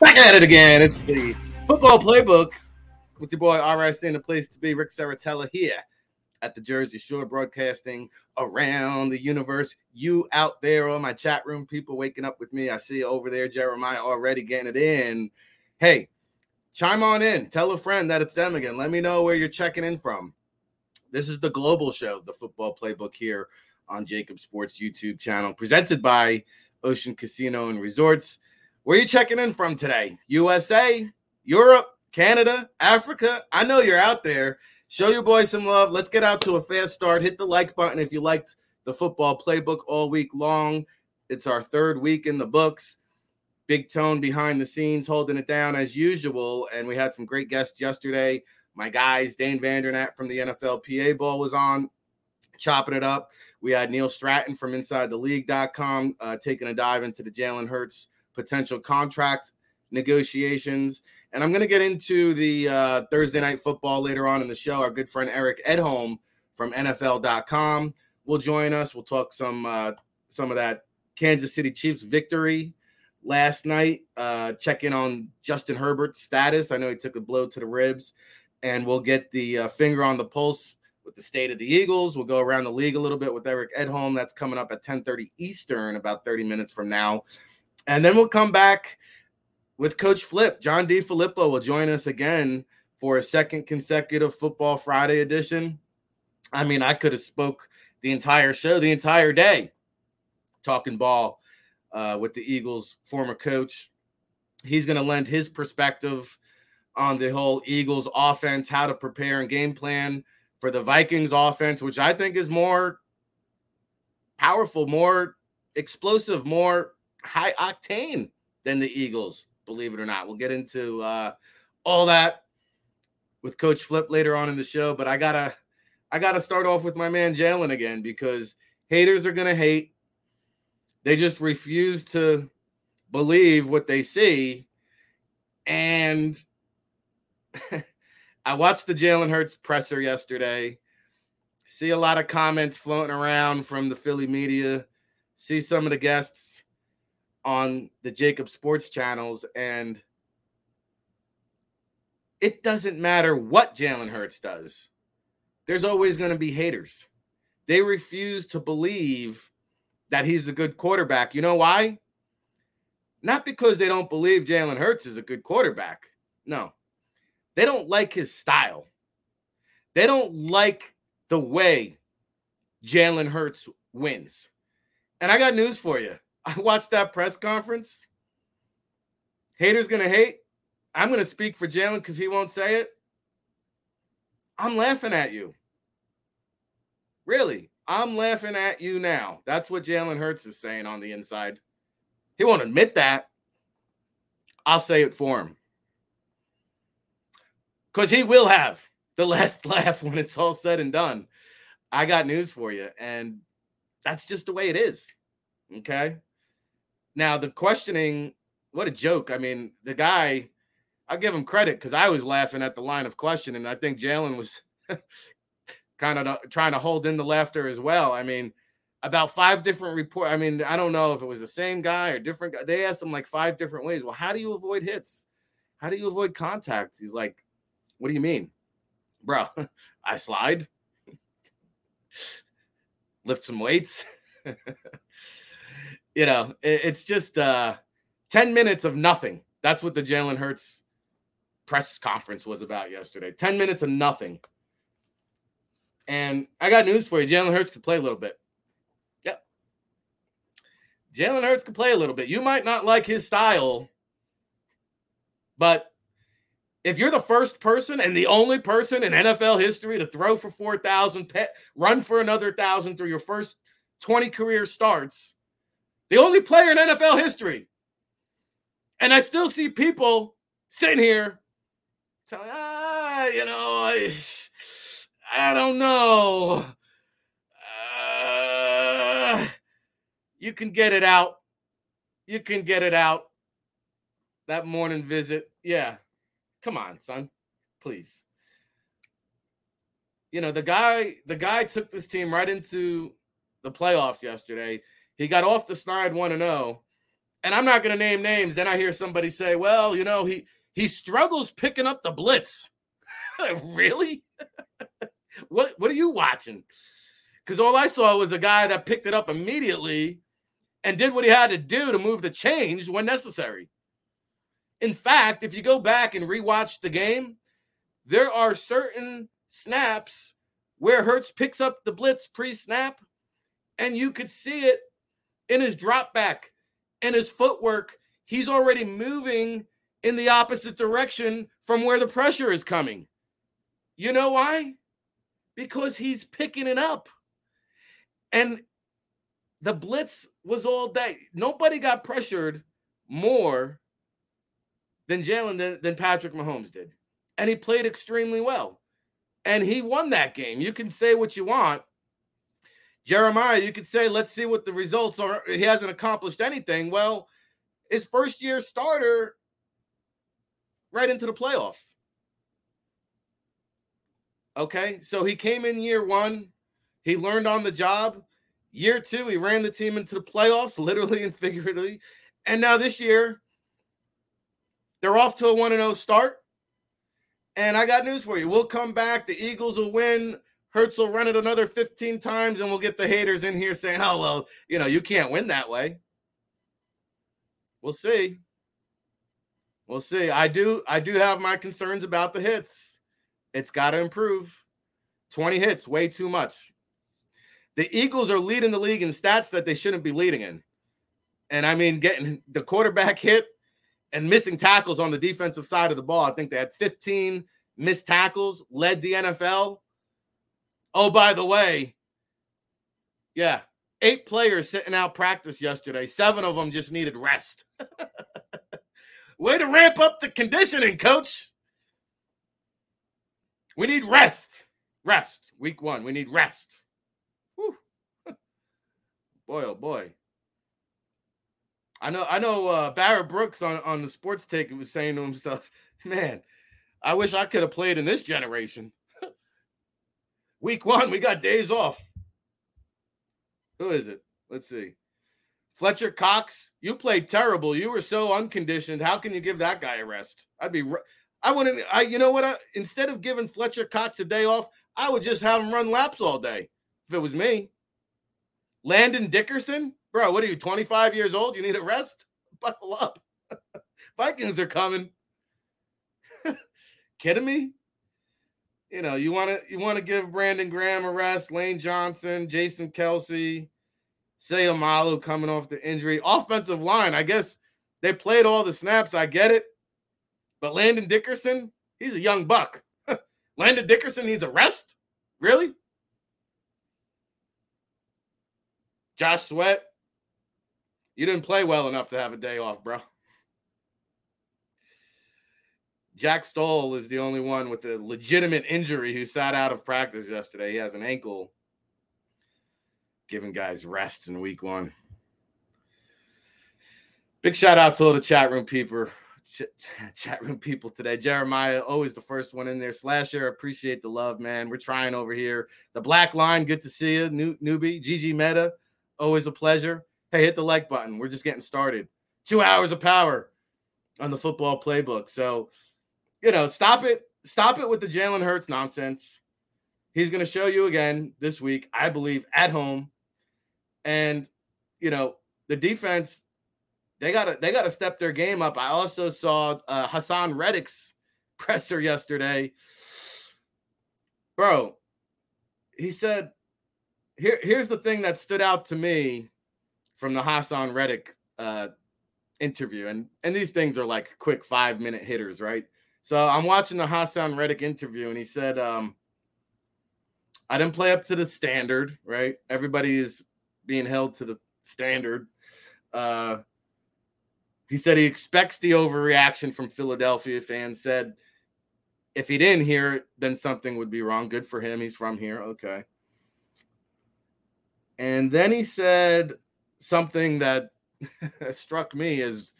Back at it again. It's the Football Playbook with your boy RSN, in the place to be, Rick Serritella, here at the Jersey Shore, broadcasting around the universe. You out there, all my chat room people waking up with me. I see you over there, Jeremiah, already getting it in. Hey, chime on in. Tell a friend that it's them again. Let me know where you're checking in from. This is the global show, the Football Playbook, here on JAKIB Sports YouTube channel, presented by Ocean Casino and Resorts. Where are you checking in from today? USA, Europe, Canada, Africa. I know you're out there. Show your boys some love. Let's get out to a fast start. Hit the like button if you liked the Football Playbook all week long. It's our third week in the books. Big Tone behind the scenes holding it down as usual. And we had some great guests yesterday. My guys, Dane Vandernat from the NFL PA Bowl was on, chopping it up. We had Neil Stratton from InsideTheLeague.com taking a dive into the Jalen Hurts potential contract negotiations. And I'm going to get into the Thursday Night Football later on in the show. Our good friend Eric Edholm from NFL.com will join us. We'll talk some of that Kansas City Chiefs victory last night. Check in on Justin Herbert's status. I know he took a blow to the ribs. And we'll get the finger on the pulse with the state of the Eagles. We'll go around the league a little bit with Eric Edholm. That's coming up at 10:30 Eastern, about 30 minutes from now. And then we'll come back with Coach Flip. John D. Filippo will join us again for a second consecutive Football Friday edition. I mean, I could have spoke the entire show, the entire day, talking ball with the Eagles' former coach. He's going to lend his perspective on the whole Eagles offense, how to prepare and game plan for the Vikings offense, which I think is more powerful, more explosive, more high octane than the Eagles, believe it or not. We'll get into all that with Coach Flip later on in the show. But I gotta start off with my man Jalen again, because haters are gonna hate. They just refuse to believe what they see. And I watched the Jalen Hurts presser yesterday. See a lot of comments floating around from the Philly media. See some of the guests on the JAKIB Sports channels, and it doesn't matter what Jalen Hurts does. There's always going to be haters. They refuse to believe that he's a good quarterback. You know why? Not because they don't believe Jalen Hurts is a good quarterback. No. They don't like his style. They don't like the way Jalen Hurts wins. And I got news for you. I watched that press conference. Haters going to hate. I'm going to speak for Jalen because he won't say it. I'm laughing at you. Really, I'm laughing at you now. That's what Jalen Hurts is saying on the inside. He won't admit that. I'll say it for him. Because he will have the last laugh when it's all said and done. I got news for you, and that's just the way it is. Okay? Now, the questioning, what a joke. I mean, the guy, I'll give him credit because I was laughing at the line of questioning. I think Jalen was kind of trying to hold in the laughter as well. I mean, about five different reports. I mean, I don't know if it was the same guy or different guy. They asked him like five different ways. Well, how do you avoid hits? How do you avoid contacts? He's like, what do you mean? Bro, I slide, lift some weights. You know, it's just 10 minutes of nothing. That's what the Jalen Hurts press conference was about yesterday. 10 minutes of nothing. And I got news for you. Jalen Hurts could play a little bit. Jalen Hurts can play a little bit. You might not like his style, but if you're the first person and the only person in NFL history to throw for 4,000, run for another 1,000 through your first 20 career starts, the only player in NFL history, and I still see people sitting here telling, I don't know. You can get it out. You can get it out. That morning visit. Yeah. Come on, son. Please. You know, the guy took this team right into the playoffs yesterday. He got off the snide 1-0. And I'm not going to name names. Then I hear somebody say, well, you know, he struggles picking up the blitz. Really? What are you watching? Because all I saw was a guy that picked it up immediately and did what he had to do to move the change when necessary. In fact, if you go back and rewatch the game, there are certain snaps where Hurts picks up the blitz pre-snap, and you could see it in his drop back and his footwork. He's already moving in the opposite direction from where the pressure is coming. You know why? Because he's picking it up. And the blitz was all day. Nobody got pressured more than Jalen, than Patrick Mahomes did. And he played extremely well. And he won that game. You can say what you want. Jeremiah, you could say, let's see what the results are. He hasn't accomplished anything. Well, his first-year starter right into the playoffs. Okay, so he came in year one. He learned on the job. Year two, he ran the team into the playoffs, literally and figuratively. And now this year, they're off to a 1-0 start. And I got news for you. We'll come back. The Eagles will win. Hurts will run it another 15 times, and we'll get the haters in here saying, oh, well, you know, you can't win that way. We'll see. We'll see. I do have my concerns about the hits. It's got to improve. 20 hits, way too much. The Eagles are leading the league in stats that they shouldn't be leading in. And, I mean, getting the quarterback hit and missing tackles on the defensive side of the ball. I think they had 15 missed tackles, led the NFL. Oh, by the way, yeah, 8 players sitting out practice yesterday. 7 of them just needed rest. Way to ramp up the conditioning, coach. We need rest. Rest. Week one. We need rest. Woo. Boy, oh boy. I know. Barrett Brooks on the Sports Take was saying to himself, man, I wish I could have played in this generation. Week one, we got days off. Who is it? Let's see. Fletcher Cox, you played terrible. You were so unconditioned. How can you give that guy a rest? Instead of giving Fletcher Cox a day off, I would just have him run laps all day if it was me. Landon Dickerson? Bro, what are you, 25 years old? You need a rest? Buckle up. Vikings are coming. Kidding me? You know, you want to give Brandon Graham a rest, Lane Johnson, Jason Kelsey, Sayamalu coming off the injury. Offensive line, I guess they played all the snaps. I get it. But Landon Dickerson, he's a young buck. Landon Dickerson needs a rest? Really? Josh Sweat, you didn't play well enough to have a day off, bro. Jack Stoll is the only one with a legitimate injury who sat out of practice yesterday. He has an ankle. Giving guys rest in week one. Big shout out to all the chat room people today. Jeremiah, always the first one in there. Slasher, appreciate the love, man. We're trying over here. The Black Line, good to see you. Newbie, GG Meta, always a pleasure. Hey, hit the like button. We're just getting started. 2 hours of power on the football playbook. So, you know, stop it. Stop it with the Jalen Hurts nonsense. He's going to show you again this week, I believe, at home. And, you know, the defense, they gotta step their game up. I also saw Hassan Reddick's presser yesterday. Bro, he said, here's the thing that stood out to me from the Hassan Reddick interview. And these things are like quick 5-minute hitters, right? So I'm watching the Hassan Reddick interview, and he said, I didn't play up to the standard, right? Everybody is being held to the standard. He said he expects the overreaction from Philadelphia fans, said if he didn't hear it, then something would be wrong. Good for him. He's from here. Okay. And then he said something that struck me as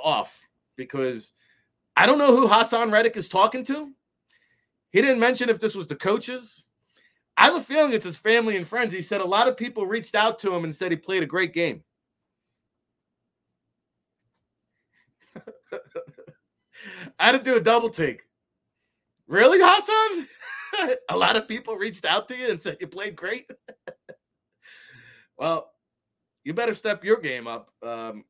off, because I don't know who Hassan Reddick is talking to. He didn't mention if this was the coaches. I have a feeling it's his family and friends. He said a lot of people reached out to him and said he played a great game. I had to do a double take. Really, Hassan? A lot of people reached out to you and said you played great? Well, you better step your game up. I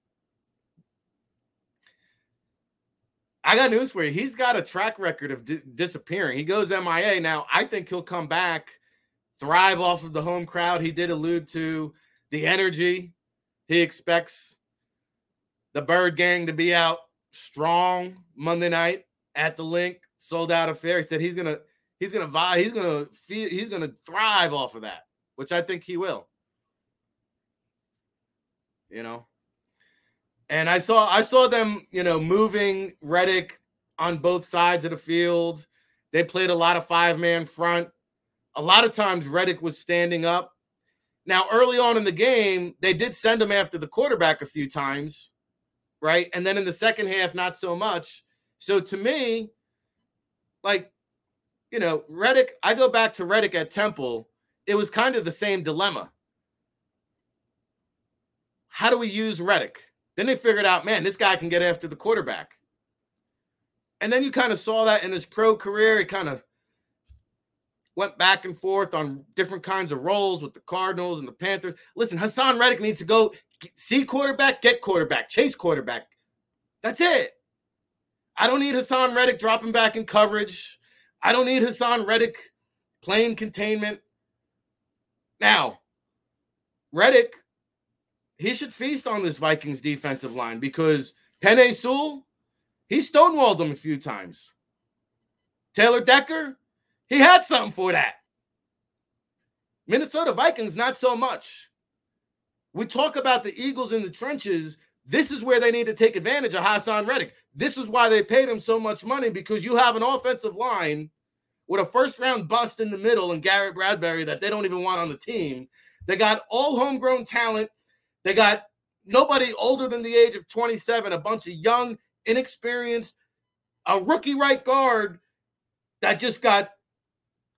got news for you. He's got a track record of disappearing. He goes MIA. Now, I think he'll come back, thrive off of the home crowd. He did allude to the energy. He expects the Bird Gang to be out strong Monday night at the Link, sold out affair. He said he's gonna vibe, he's gonna thrive off of that, which I think he will. You know, and I saw them, you know, moving Reddick on both sides of the field. They played a lot of 5-man front. A lot of times Reddick was standing up. Now early on in the game, they did send him after the quarterback a few times. Right. And then in the second half, not so much. So to me, like, you know, Reddick, I go back to Reddick at Temple. It was kind of the same dilemma. How do we use Reddick? Then they figured out, man, this guy can get after the quarterback. And then you kind of saw that in his pro career. He kind of went back and forth on different kinds of roles with the Cardinals and the Panthers. Listen, Hassan Reddick needs to go see quarterback, get quarterback, chase quarterback. That's it. I don't need Hassan Reddick dropping back in coverage. I don't need Hassan Reddick playing containment. Now, Reddick, he should feast on this Vikings defensive line, because Penei Sewell, he stonewalled them a few times. Taylor Decker, he had something for that. Minnesota Vikings, not so much. We talk about the Eagles in the trenches. This is where they need to take advantage of Hassan Reddick. This is why they paid him so much money, because you have an offensive line with a first-round bust in the middle and Garrett Bradbury that they don't even want on the team. They got all homegrown talent. They got nobody older than the age of 27, a bunch of young, inexperienced, a rookie right guard that just got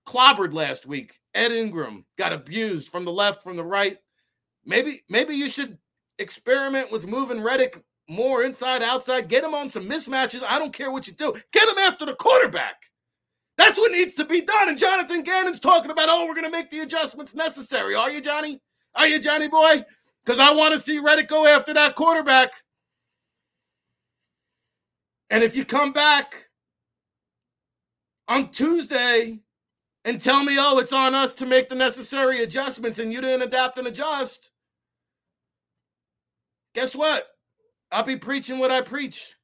clobbered last week. Ed Ingram got abused from the left, from the right. Maybe you should experiment with moving Reddick more inside, outside. Get him on some mismatches. I don't care what you do. Get him after the quarterback. That's what needs to be done. And Jonathan Gannon's talking about, oh, we're going to make the adjustments necessary. Are you, Johnny? Are you, Johnny boy? Because I want to see Reddick go after that quarterback. And if you come back on Tuesday and tell me, oh, it's on us to make the necessary adjustments, and you didn't adapt and adjust, guess what? I'll be preaching what I preach.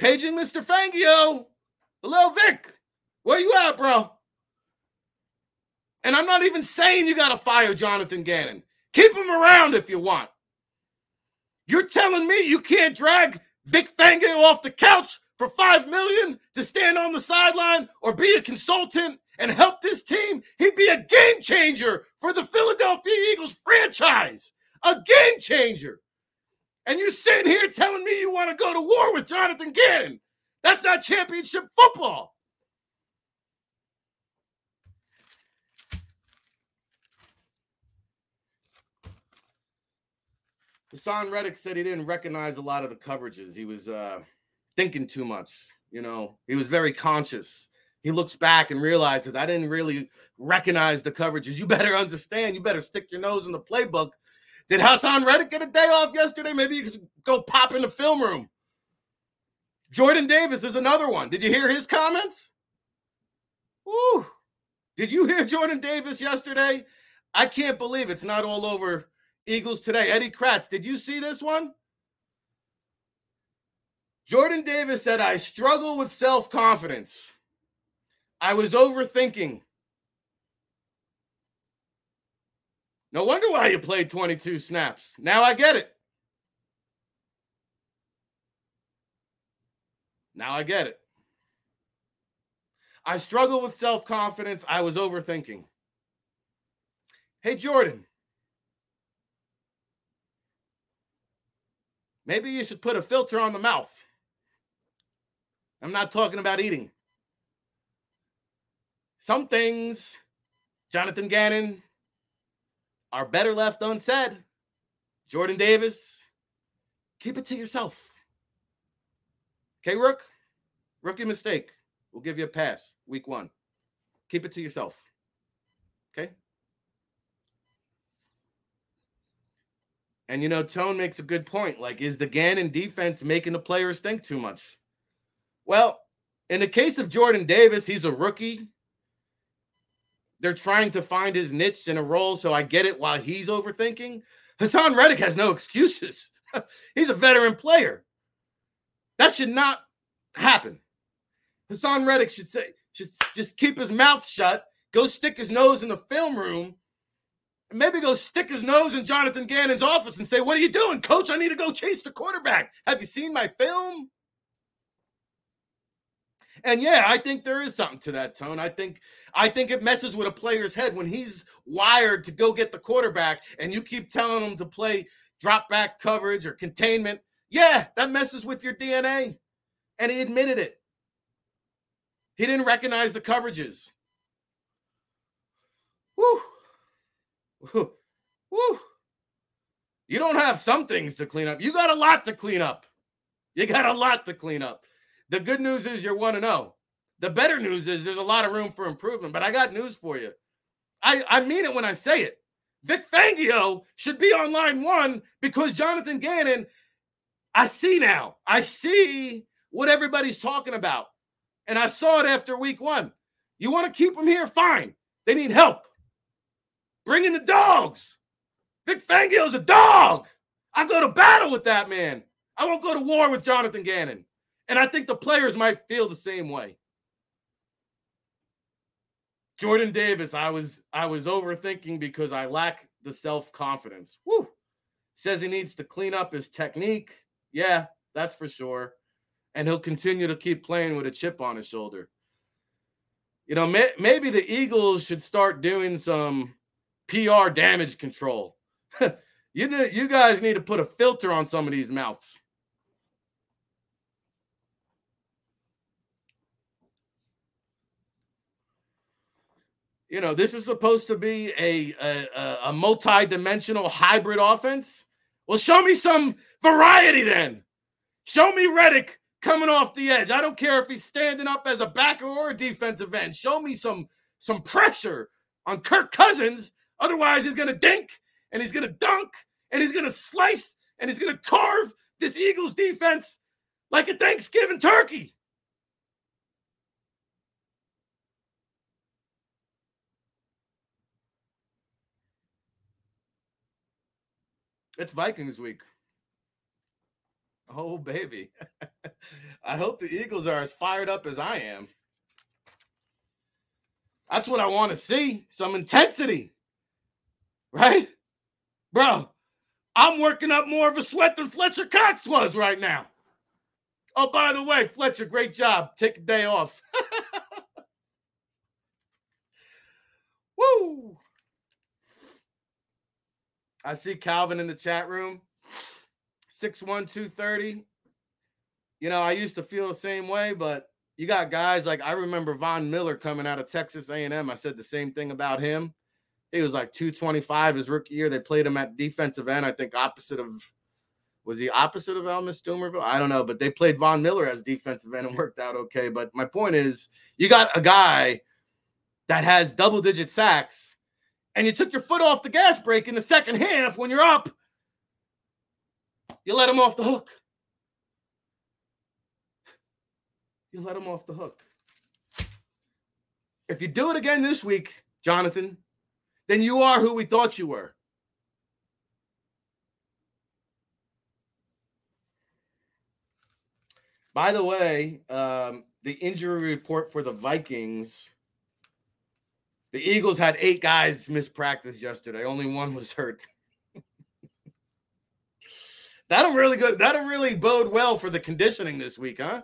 Paging Mr. Fangio. Hello, Vic. Where you at, bro? And I'm not even saying you got to fire Jonathan Gannon. Keep him around if you want. You're telling me you can't drag Vic Fangio off the couch for $5 million to stand on the sideline or be a consultant and help this team? He'd be a game changer for the Philadelphia Eagles franchise. A game changer. And you sitting here telling me you want to go to war with Jonathan Gannon. That's not championship football. Hassan Reddick said he didn't recognize a lot of the coverages. He was thinking too much. You know, he was very conscious. He looks back and realizes, I didn't really recognize the coverages. You better understand. You better stick your nose in the playbook. Did Hassan Reddick get a day off yesterday? Maybe you could go pop in the film room. Jordan Davis is another one. Did you hear his comments? Woo. Did you hear Jordan Davis yesterday? I can't believe it's not all over Eagles today. Eddie Kratz, did you see this one? Jordan Davis said, I struggle with self-confidence. I was overthinking. No wonder why you played 22 snaps. Now I get it. Now I get it. I struggle with self-confidence. I was overthinking. Hey, Jordan. Maybe you should put a filter on the mouth. I'm not talking about eating. Some things, Jonathan Gannon, are better left unsaid. Jordan Davis, keep it to yourself. Okay, Rook? Rookie mistake. We'll give you a pass week one. Keep it to yourself. Okay? And, you know, Tone makes a good point. Like, is the Gannon defense making the players think too much? Well, in the case of Jordan Davis, he's a rookie. They're trying to find his niche in a role, so I get it while he's overthinking. Hassan Reddick has no excuses. He's a veteran player. That should not happen. Hassan Reddick should say, just keep his mouth shut, go stick his nose in the film room, and maybe go stick his nose in Jonathan Gannon's office and say, what are you doing, coach? I need to go chase the quarterback. Have you seen my film? And yeah, I think there is something to that, Tone. I think it messes with a player's head when he's wired to go get the quarterback and you keep telling him to play drop back coverage or containment. Yeah, that messes with your DNA. And he admitted it. He didn't recognize the coverages. Woo. Woo. Woo. You don't have some things to clean up. You got a lot to clean up. The good news is you're 1-0. The better news is there's a lot of room for improvement, but I got news for you. I mean it when I say it. Vic Fangio should be on line one because Jonathan Gannon, I see now. I see what everybody's talking about, and I saw it after week one. You want to keep them here? Fine. They need help. Bring in the dogs. Vic Fangio's a dog. I go to battle with that man. I won't go to war with Jonathan Gannon. And I think the players might feel the same way. Jordan Davis, I was overthinking because I lack the self-confidence. Woo. Says he needs to clean up his technique. Yeah, that's for sure. And he'll continue to keep playing with a chip on his shoulder. You know, maybe the Eagles should start doing some PR damage control. You guys need to put a filter on some of these mouths. You know, this is supposed to be a multi-dimensional hybrid offense. Well, show me some variety then. Show me Reddick coming off the edge. I don't care if he's standing up as a backer or a defensive end. Show me some pressure on Kirk Cousins. Otherwise, he's going to dink, and he's going to dunk, and he's going to slice, and he's going to carve this Eagles defense like a Thanksgiving turkey. It's Vikings week. Oh, baby. I hope the Eagles are as fired up as I am. That's what I want to see, some intensity. Right? Bro, I'm working up more of a sweat than Fletcher Cox was right now. Oh, by the way, Fletcher, great job. Take a day off. Woo! I see Calvin in the chat room. 6'1", 230. You know, I used to feel the same way, but you got guys like, I remember Von Miller coming out of Texas A&M. I said the same thing about him. He was like 225 his rookie year. They played him at defensive end, I think was he opposite of Elmas Dumerville? I don't know, but they played Von Miller as defensive end and worked out okay. But my point is, you got a guy that has double-digit sacks, and you took your foot off the gas brake in the second half when you're up, you let him off the hook. You let him off the hook. If you do it again this week, Jonathan, then you are who we thought you were. By the way, the injury report for the Vikings, the Eagles had 8 guys mispractice yesterday. Only one was hurt. That'll really bode well for the conditioning this week, huh?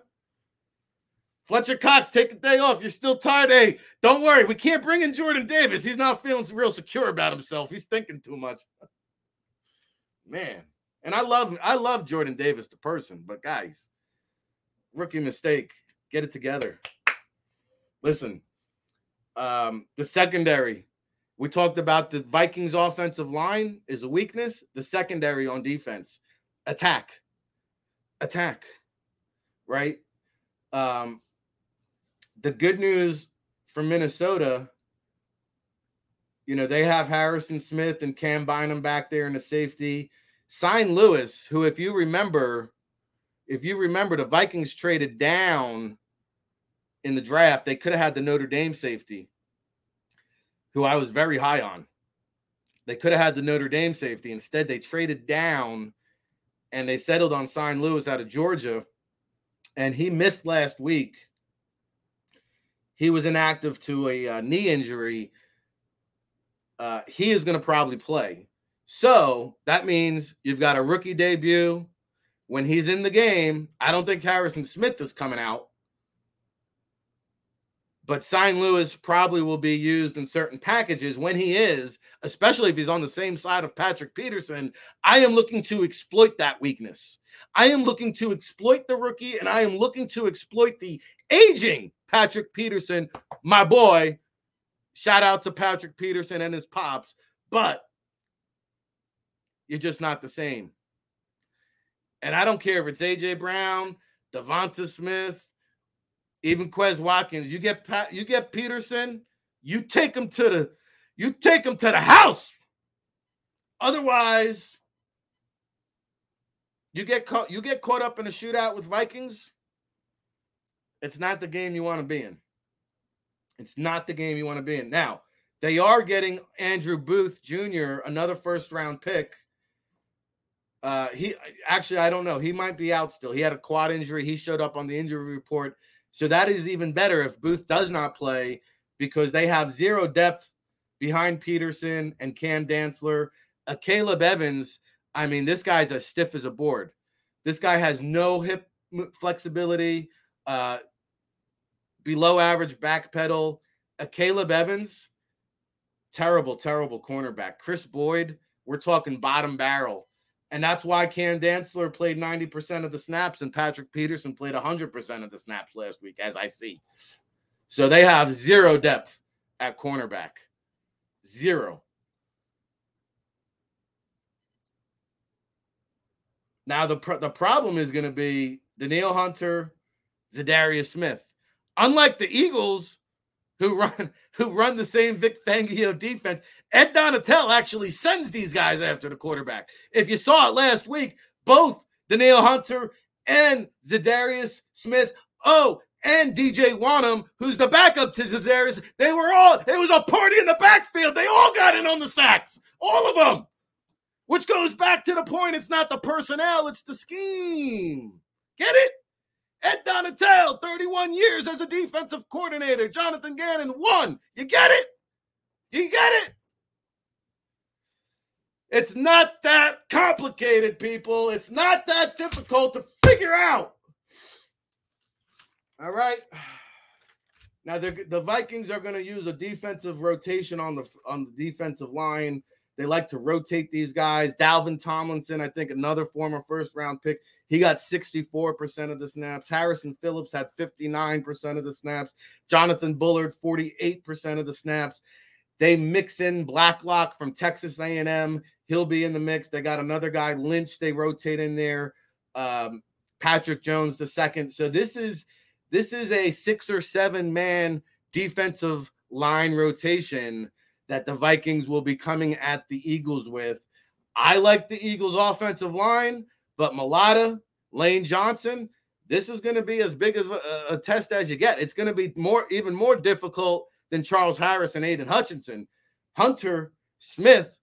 Fletcher Cox, take the day off. You're still tired. Hey, don't worry. We can't bring in Jordan Davis. He's not feeling real secure about himself. He's thinking too much. Man. And I love Jordan Davis, the person. But, guys, rookie mistake. Get it together. Listen, the secondary. We talked about the Vikings offensive line is a weakness. The secondary on defense. Attack. Right? The good news for Minnesota, you know, they have Harrison Smith and Cam Bynum back there in the safety. Sign Lewis, who, if you remember, the Vikings traded down in the draft. They could have had the Notre Dame safety, who I was very high on. They could have had the Notre Dame safety. Instead, they traded down, and they settled on Sign Lewis out of Georgia, and he missed last week. He was inactive to a knee injury. He is going to probably play. So that means you've got a rookie debut. When he's in the game, I don't think Harrison Smith is coming out. But Sign Lewis probably will be used in certain packages when he is, especially if he's on the same side of Patrick Peterson. I am looking to exploit that weakness. I am looking to exploit the rookie, and I am looking to exploit the aging Patrick Peterson, my boy. Shout out to Patrick Peterson and his pops, but you're just not the same. And I don't care if it's A.J. Brown, Devonta Smith, even Quez Watkins. You get Peterson, you take him to the house. Otherwise, you get caught up in a shootout with Vikings. It's not the game you want to be in. Now, they are getting Andrew Booth Jr., another first-round pick. I don't know. He might be out still. He had a quad injury. He showed up on the injury report. So that is even better if Booth does not play, because they have zero depth behind Peterson and Cam Dantzler. Caleb Evans, I mean, this guy's as stiff as a board. This guy has no hip flexibility, below average backpedal. Caleb Evans, terrible cornerback. Chris Boyd, we're talking bottom barrel. And that's why Cam Dantzler played 90% of the snaps and Patrick Peterson played 100% of the snaps last week, as I see. So they have zero depth at cornerback. Zero. Now, the problem is going to be Daniil Hunter, Zadarius Smith. Unlike the Eagles, who run the same Vic Fangio defense, Ed Donatell actually sends these guys after the quarterback. If you saw it last week, both Daniil Hunter and Zadarius Smith, and DJ Wanham, who's the backup to Zadarius, it was a party in the backfield. They all got in on the sacks, all of them. Which goes back to the point, it's not the personnel, it's the scheme. Get it? Ed Donatell, 31 years as a defensive coordinator. Jonathan Gannon, 1. You get it? It's not that complicated, people. It's not that difficult to figure out. All right. Now, the Vikings are going to use a defensive rotation on the defensive line. They like to rotate these guys. Dalvin Tomlinson, I think another former first-round pick, he got 64% of the snaps. Harrison Phillips had 59% of the snaps. Jonathan Bullard, 48% of the snaps. They mix in Blacklock from Texas A&M. He'll be in the mix. They got another guy, Lynch, they rotate in there. Patrick Jones II. So this is a 6 or 7-man defensive line rotation that the Vikings will be coming at the Eagles with. I like the Eagles' offensive line, but Mulata, Lane Johnson, this is going to be as big of a test as you get. It's going to be even more difficult than Charles Harris and Aiden Hutchinson. Hunter, Smith,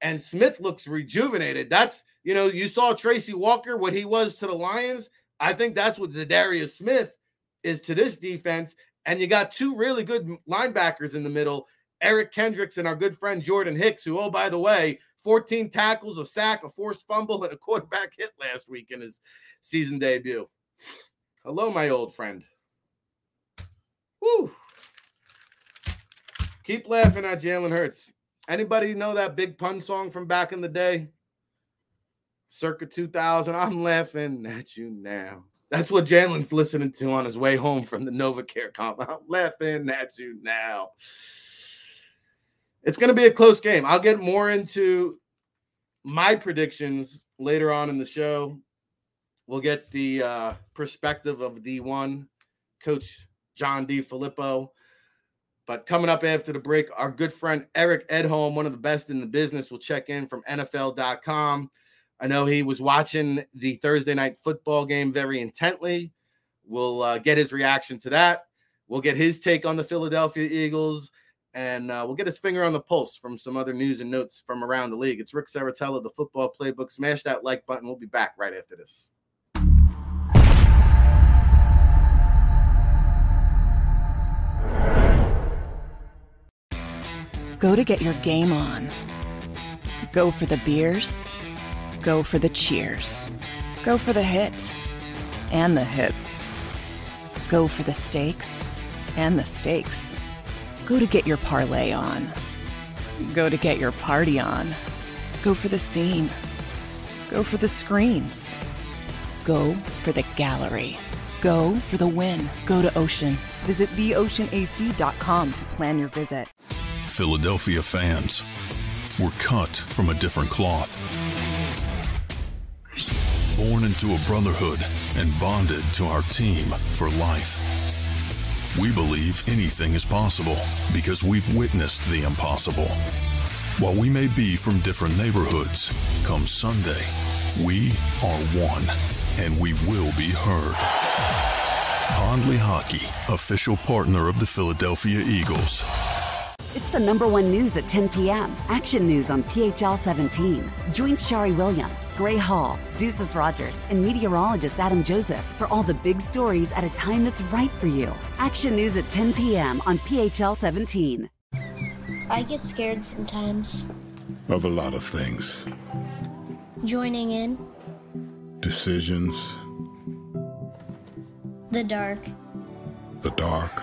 and Smith looks rejuvenated. That's, you saw Tracy Walker, what he was to the Lions. I think that's what Zadarius Smith is to this defense. And you got two really good linebackers in the middle, Eric Kendricks and our good friend Jordan Hicks, who, oh, by the way, 14 tackles, a sack, a forced fumble, and a quarterback hit last week in his season debut. Hello, my old friend. Woo. Keep laughing at Jalen Hurts. Anybody know that Big Pun song from back in the day? Circa 2000, I'm laughing at you now. That's what Jalen's listening to on his way home from the NovaCare comp. I'm laughing at you now. It's going to be a close game. I'll get more into my predictions later on in the show. We'll get the perspective of D1, Coach John D. Filippo. But coming up after the break, our good friend Eric Edholm, one of the best in the business, will check in from NFL.com. I know he was watching the Thursday night football game very intently. We'll get his reaction to that. We'll get his take on the Philadelphia Eagles. And we'll get his finger on the pulse from some other news and notes from around the league. It's Rick Serritella, the Football Playbook. Smash that like button. We'll be back right after this. Go to get your game on. Go for the beers. Go for the cheers. Go for the hit and the hits. Go for the stakes and the stakes. Go to get your parlay on. Go to get your party on. Go for the scene. Go for the screens. Go for the gallery. Go for the win. Go to Ocean. Visit theoceanac.com to plan your visit. Philadelphia fans were cut from a different cloth. Born into a brotherhood and bonded to our team for life. We believe anything is possible because we've witnessed the impossible. While we may be from different neighborhoods, come Sunday, we are one, and we will be heard. Pondley Hockey, official partner of the Philadelphia Eagles. It's the #1 news at 10 p.m. Action News on PHL 17. Join Shari Williams, Gray Hall, Deuces Rogers, and meteorologist Adam Joseph for all the big stories at a time that's right for you. Action News at 10 p.m. on PHL 17. I get scared sometimes. Of a lot of things. Joining in. Decisions. The dark. The dark.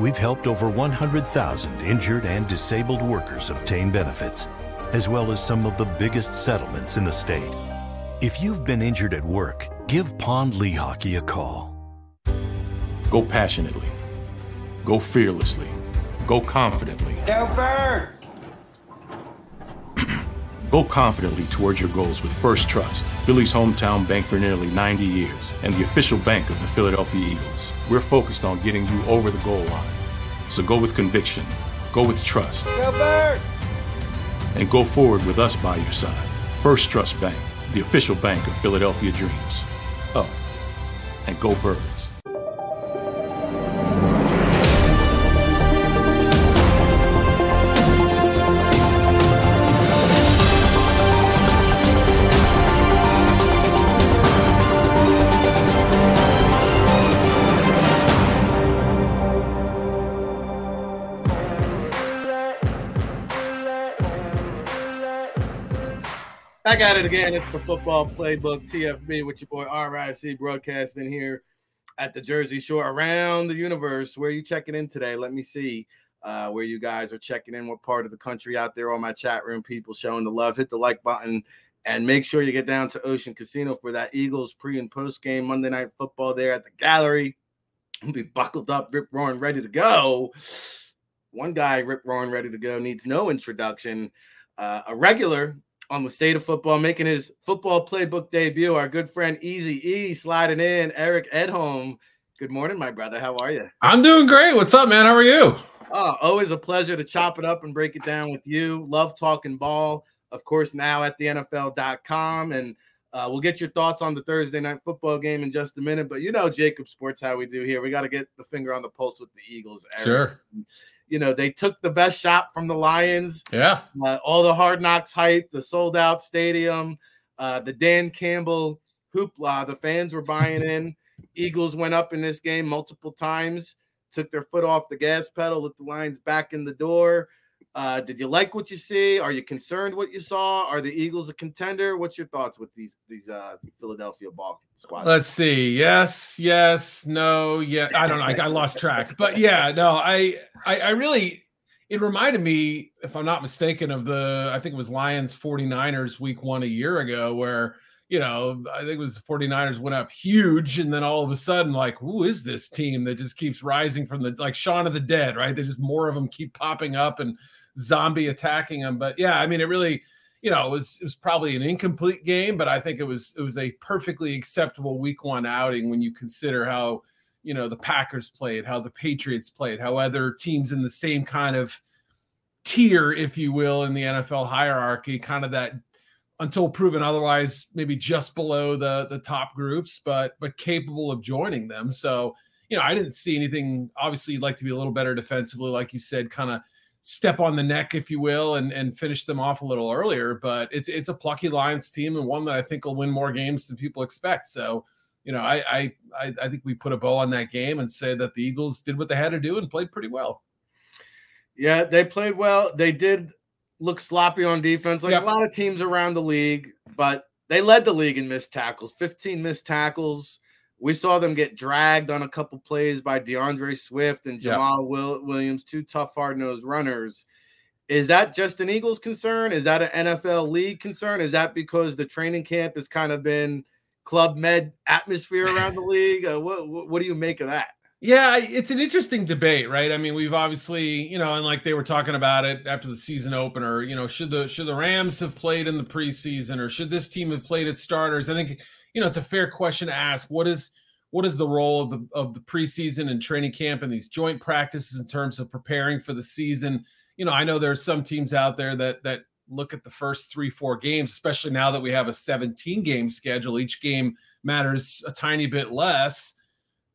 We've helped over 100,000 injured and disabled workers obtain benefits, as well as some of the biggest settlements in the state. If you've been injured at work, give Pondley Hockey a call. Go passionately. Go fearlessly. Go confidently. Go first! Go confidently towards your goals with First Trust, Philly's hometown bank for nearly 90 years, and the official bank of the Philadelphia Eagles. We're focused on getting you over the goal line. So go with conviction, go with trust, go Birds! And go forward with us by your side. First Trust Bank, the official bank of Philadelphia dreams. Oh, and go Birds. Back at it again. It's the Football Playbook, TFB, with your boy RIC, broadcasting here at the Jersey Shore, around the universe. Where are you checking in today? Let me see where you guys are checking in, what part of the country out there. All my chat room people showing the love. Hit the like button and make sure you get down to Ocean Casino for that Eagles pre- and post-game Monday Night Football there at the gallery. We'll be buckled up, rip-roaring, ready to go. One guy, rip-roaring, ready to go, needs no introduction. A regular on the State of Football, making his Football Playbook debut, our good friend Easy E sliding in, Eric Edholm. Good morning, my brother. How are you? I'm doing great. What's up, man? How are you? Oh, always a pleasure to chop it up and break it down with you. Love talking ball. Of course, now at the NFL.com. And we'll get your thoughts on the Thursday night football game in just a minute. But you know JAKIB Sports, how we do here. We got to get the finger on the pulse with the Eagles. Eric. Sure. You know, they took the best shot from the Lions. Yeah. All the Hard Knocks hype, the sold-out stadium, the Dan Campbell hoopla. The fans were buying in. Eagles went up in this game multiple times, took their foot off the gas pedal, let the Lions back in the door. Did you like what you see? Are you concerned what you saw? Are the Eagles a contender? What's your thoughts with these Philadelphia ball squad? Let's see. Yes, no, yeah. I don't know. I lost track. But yeah, no, I really, it reminded me, if I'm not mistaken, of I think it was Lions 49ers week one a year ago where, you know, I think it was the 49ers went up huge. And then all of a sudden, like, who is this team that just keeps rising from the, like Shaun of the Dead, right? They just more of them keep popping up and zombie attacking them. But yeah, I mean, it really, you know, it was probably an incomplete game, but I think it was a perfectly acceptable week one outing when you consider how, you know, the Packers played, how the Patriots played, how other teams in the same kind of tier, if you will, in the NFL hierarchy, kind of that, until proven otherwise, maybe just below the top groups, but capable of joining them. So, you know, I didn't see anything. Obviously, you'd like to be a little better defensively, like you said, kind of step on the neck, if you will, and finish them off a little earlier. But it's a plucky Lions team and one that I think will win more games than people expect. So, you know, I think we put a bow on that game and say that the Eagles did what they had to do and played pretty well. Yeah, they played well. They did look sloppy on defense, like a lot of teams around the league, but they led the league in missed tackles, 15 missed tackles. We saw them get dragged on a couple plays by DeAndre Swift and Jamal Williams, two tough, hard-nosed runners. Is that just an Eagles concern? Is that an NFL league concern? Is that because the training camp has kind of been Club Med atmosphere around the league? What do you make of that? Yeah, it's an interesting debate, right? I mean, we've obviously, you know, and like they were talking about it after the season opener, you know, should the Rams have played in the preseason or should this team have played its starters? I think, you know, it's a fair question to ask. What is the role of the preseason and training camp and these joint practices in terms of preparing for the season? You know, I know there's some teams out there that look at the first 3-4 games, especially now that we have a 17-game schedule. Each game matters a tiny bit less.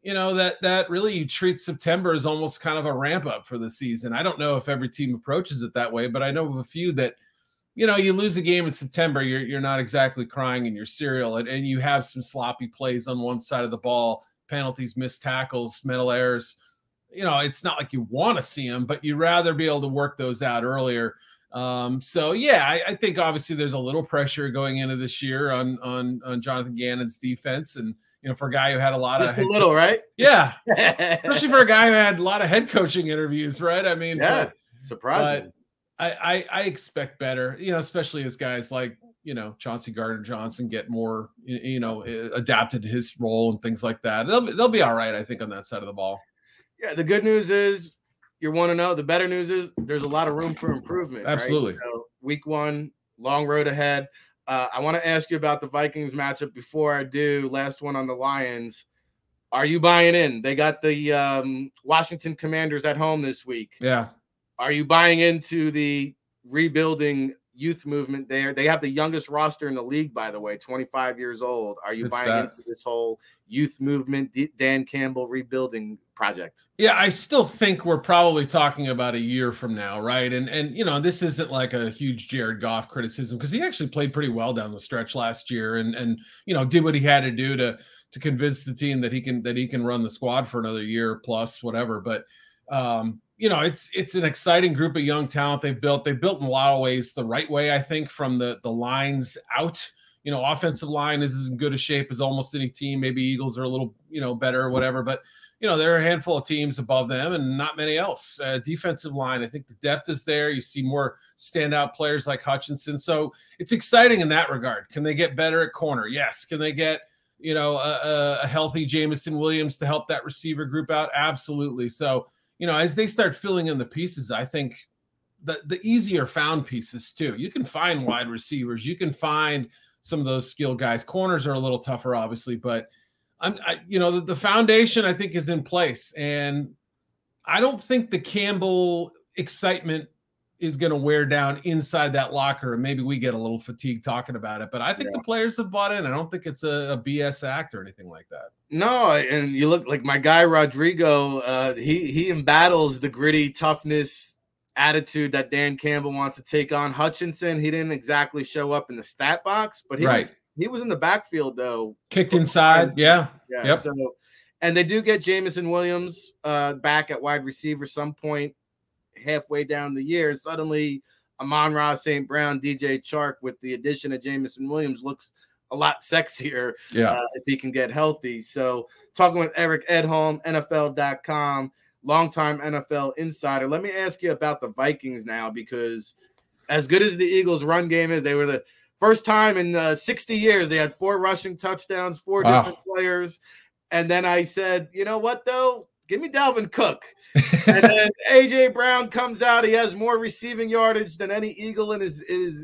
You know, that really, you treat September as almost kind of a ramp up for the season. I don't know if every team approaches it that way, but I know of a few that, you know, you lose a game in September, you're not exactly crying in your cereal, and you have some sloppy plays on one side of the ball, penalties, missed tackles, mental errors. You know, it's not like you want to see them, but you'd rather be able to work those out earlier. So yeah, I think obviously there's a little pressure going into this year on Jonathan Gannon's defense and, you know, for a guy who had a lot just of a little, right? Yeah, especially for a guy who had a lot of head coaching interviews, right? I mean, yeah, surprising. I expect better, you know, especially as guys like, you know, Chauncey Gardner-Johnson get more, you know, adapted to his role and things like that. They'll be all right, I think, on that side of the ball. Yeah, the good news is you're 1-0. The better news is there's a lot of room for improvement. Absolutely. Right? So week one, long road ahead. I want to ask you about the Vikings matchup before I do. Last one on the Lions. Are you buying in? They got the Washington Commanders at home this week. Yeah. Are you buying into the rebuilding youth movement there? They have the youngest roster in the league, by the way, 25 years old. Are you buying into this whole youth movement, Dan Campbell rebuilding project? Yeah, I still think we're probably talking about a year from now, right? And you know, this isn't like a huge Jared Goff criticism because he actually played pretty well down the stretch last year and you know, did what he had to do to convince the team that he can run the squad for another year plus whatever. But you know, it's an exciting group of young talent they've built. They've built in a lot of ways the right way, I think, from the lines out. You know, offensive line is in good a shape as almost any team. Maybe Eagles are a little, you know, better or whatever. But, you know, there are a handful of teams above them and not many else. Defensive line, I think the depth is there. You see more standout players like Hutchinson. So it's exciting in that regard. Can they get better at corner? Yes. Can they get, you know, a healthy Jamison Williams to help that receiver group out? Absolutely. So, you know, as they start filling in the pieces, I think the easier found pieces too. You can find wide receivers. You can find some of those skilled guys. Corners are a little tougher, obviously, but the foundation I think is in place, and I don't think the Campbell excitement is going to wear down inside that locker. And maybe we get a little fatigued talking about it, but I think the players have bought in. I don't think it's a BS act or anything like that. No. And you look like my guy, Rodrigo, he embattles the gritty toughness attitude that Dan Campbell wants to take on. Hutchinson, he didn't exactly show up in the stat box, but he was in the backfield though. Kicked inside. Yeah. Yep. So, and they do get Jamison Williams back at wide receiver some point halfway down the year. Suddenly Amon-Ra St. Brown, DJ Chark, with the addition of Jamison Williams, looks a lot sexier if he can get healthy. So talking with Eric Edholm, NFL.com, longtime NFL insider. Let me ask you about the Vikings now, because as good as the Eagles' run game is, they were the first time in 60 years they had 4 rushing touchdowns, 4 different players. And then I said, you know what, though? Give me Dalvin Cook. And then A.J. Brown comes out. He has more receiving yardage than any Eagle in his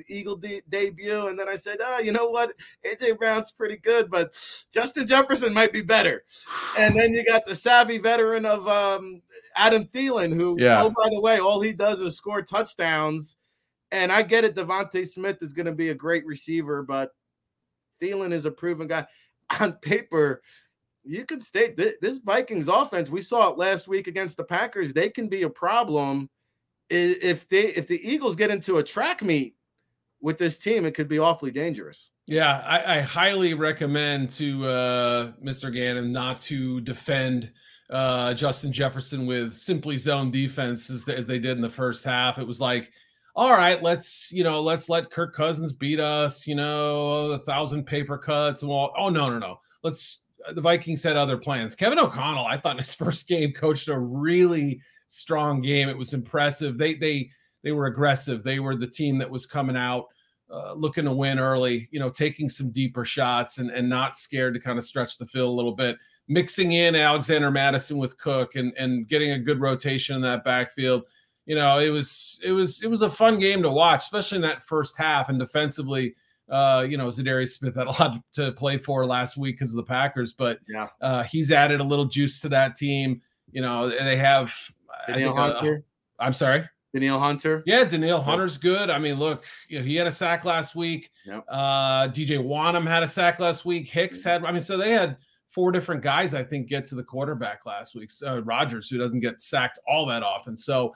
Eagle debut. And then I said, you know what? A.J. Brown's pretty good, but Justin Jefferson might be better. And then you got the savvy veteran of Adam Thielen, who, oh, by the way, all he does is score touchdowns. And I get it. Devonta Smith is going to be a great receiver, but Thielen is a proven guy. On paper, you could state this Vikings offense. We saw it last week against the Packers. They can be a problem if the Eagles get into a track meet with this team. It could be awfully dangerous. Yeah, I highly recommend to Mr. Gannon not to defend Justin Jefferson with simply zone defense as they did in the first half. It was like, all right, let's let Kirk Cousins beat us. 1,000 paper cuts and all. Oh no, the Vikings had other plans. Kevin O'Connell, I thought in his first game, coached a really strong game. It was impressive. They were aggressive. They were the team that was coming out looking to win early, taking some deeper shots and not scared to kind of stretch the field a little bit, mixing in Alexander Madison with Cook and getting a good rotation in that backfield. It was a fun game to watch, especially in that first half, and defensively, Zadarius Smith had a lot to play for last week because of the Packers, but he's added a little juice to that team. They have Daniil Hunter. I'm sorry, Daniil Hunter. Yeah, Daniil Hunter's good. I mean, look, he had a sack last week. Yep. DJ Wanham had a sack last week. Hicks had. I mean, so they had 4 different guys, I think, get to the quarterback last week. Rodgers, who doesn't get sacked all that often, so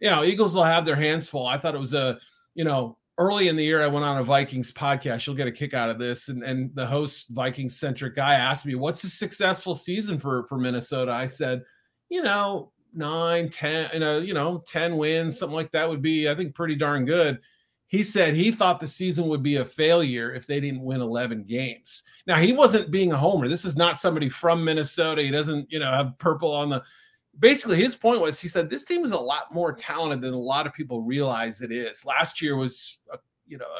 Eagles will have their hands full. I thought it was early in the year, I went on a Vikings podcast. You'll get a kick out of this. And the host, Vikings-centric guy, asked me, what's a successful season for Minnesota? I said, 10 wins, something like that would be, I think, pretty darn good. He said he thought the season would be a failure if they didn't win 11 games. Now, he wasn't being a homer. This is not somebody from Minnesota. He doesn't, have purple on the – basically, his point was, he said, this team is a lot more talented than a lot of people realize it is. Last year was a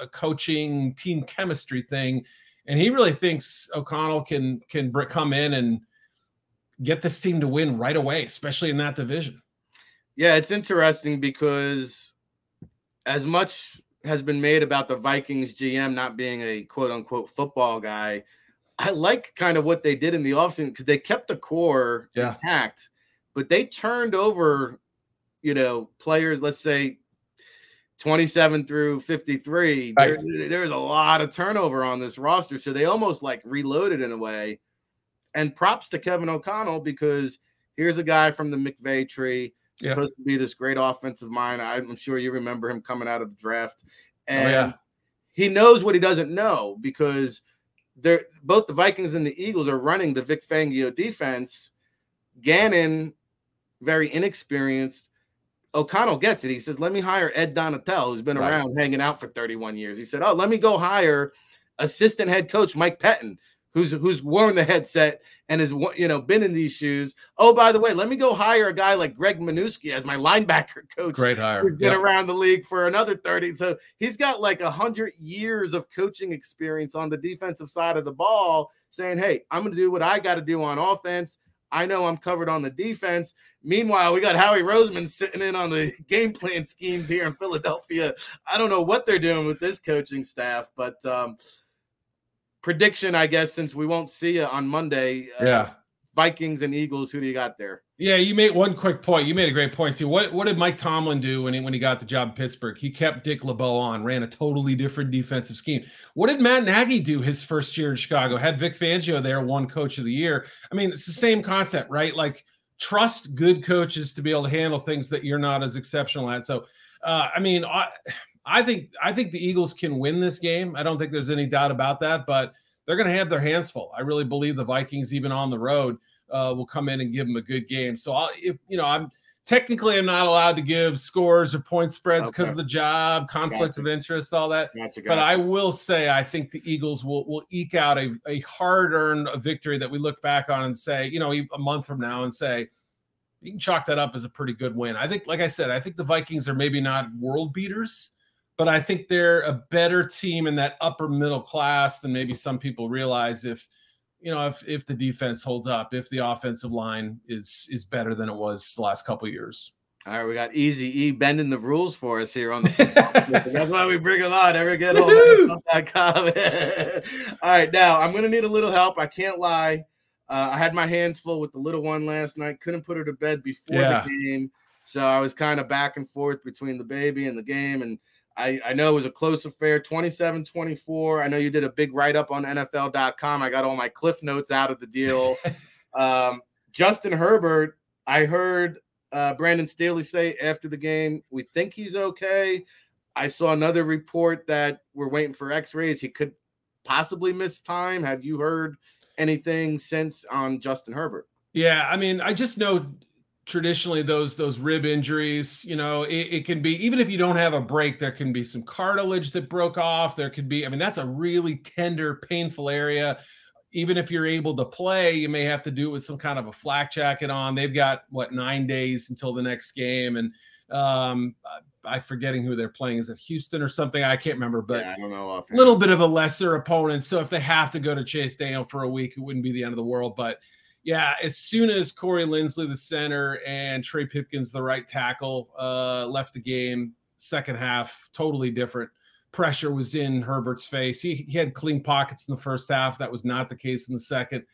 coaching team chemistry thing, and he really thinks O'Connell can come in and get this team to win right away, especially in that division. Yeah, it's interesting because as much has been made about the Vikings GM not being a quote-unquote football guy, I like kind of what they did in the offseason because they kept the core intact, but they turned over, players, let's say, 27 through 53, there's a lot of turnover on this roster. So they almost like reloaded in a way. And props to Kevin O'Connell, because here's a guy from the McVay tree, supposed to be this great offensive mind. I'm sure you remember him coming out of the draft. And he knows what he doesn't know, because both the Vikings and the Eagles are running the Vic Fangio defense. Gannon, very inexperienced. O'Connell gets it. He says, let me hire Ed Donatell, who's been around hanging out for 31 years. He said, let me go hire assistant head coach Mike Pettin, who's worn the headset and has, been in these shoes. Oh, by the way, let me go hire a guy like Greg Minuski as my linebacker coach. Great hire. Who's been around the league for another 30. So he's got like 100 years of coaching experience on the defensive side of the ball, saying, hey, I'm going to do what I got to do on offense. I know I'm covered on the defense. Meanwhile, we got Howie Roseman sitting in on the game plan schemes here in Philadelphia. I don't know what they're doing with this coaching staff, but prediction, I guess, since we won't see you on Monday. Yeah. Vikings and Eagles, who do you got there? Yeah, you made one quick point. You made a great point, too. What did Mike Tomlin do when he got the job in Pittsburgh? He kept Dick LeBeau on, ran a totally different defensive scheme. What did Matt Nagy do his first year in Chicago? Had Vic Fangio there, won Coach of the Year. I mean, it's the same concept, right? Like, trust good coaches to be able to handle things that you're not as exceptional at. So, I mean, I think the Eagles can win this game. I don't think there's any doubt about that, but they're going to have their hands full. I really believe the Vikings, even on the road, will come in and give them a good game. So I'm not allowed to give scores or point spreads because of the job, conflict of interest, all that. But I will say I think the Eagles will eke out a hard-earned victory that we look back on and say, a month from now and say, you can chalk that up as a pretty good win. I think, like I said, I think the Vikings are maybe not world beaters, but I think they're a better team in that upper middle class than maybe some people realize if the defense holds up, if the offensive line is better than it was the last couple of years. All right, we got Easy E bending the rules for us here on the That's why we bring him on. Eric Edholm, NFL.com. All right, now I'm going to need a little help. I can't lie. I had my hands full with the little one last night. Couldn't put her to bed before the game. So I was kind of back and forth between the baby and the game, and I know it was a close affair, 27-24. I know you did a big write-up on NFL.com. I got all my cliff notes out of the deal. Justin Herbert, I heard Brandon Staley say after the game, we think he's okay. I saw another report that we're waiting for x-rays. He could possibly miss time. Have you heard anything since on Justin Herbert? Yeah, I mean, I just know – traditionally those rib injuries, it can be, even if you don't have a break, there can be some cartilage that broke off. There could be, I mean, that's a really tender, painful area. Even if you're able to play, you may have to do it with some kind of a flak jacket on. They've got 9 days until the next game. And I'm forgetting who they're playing. Is it Houston or something? I can't remember, but I don't know, a little bit of a lesser opponent. So if they have to go to Chase Daniel for a week, it wouldn't be the end of the world, but yeah, as soon as Corey Linsley, the center, and Trey Pipkins, the right tackle, left the game, second half, totally different. Pressure was in Herbert's face. He had clean pockets in the first half. That was not the case in the second.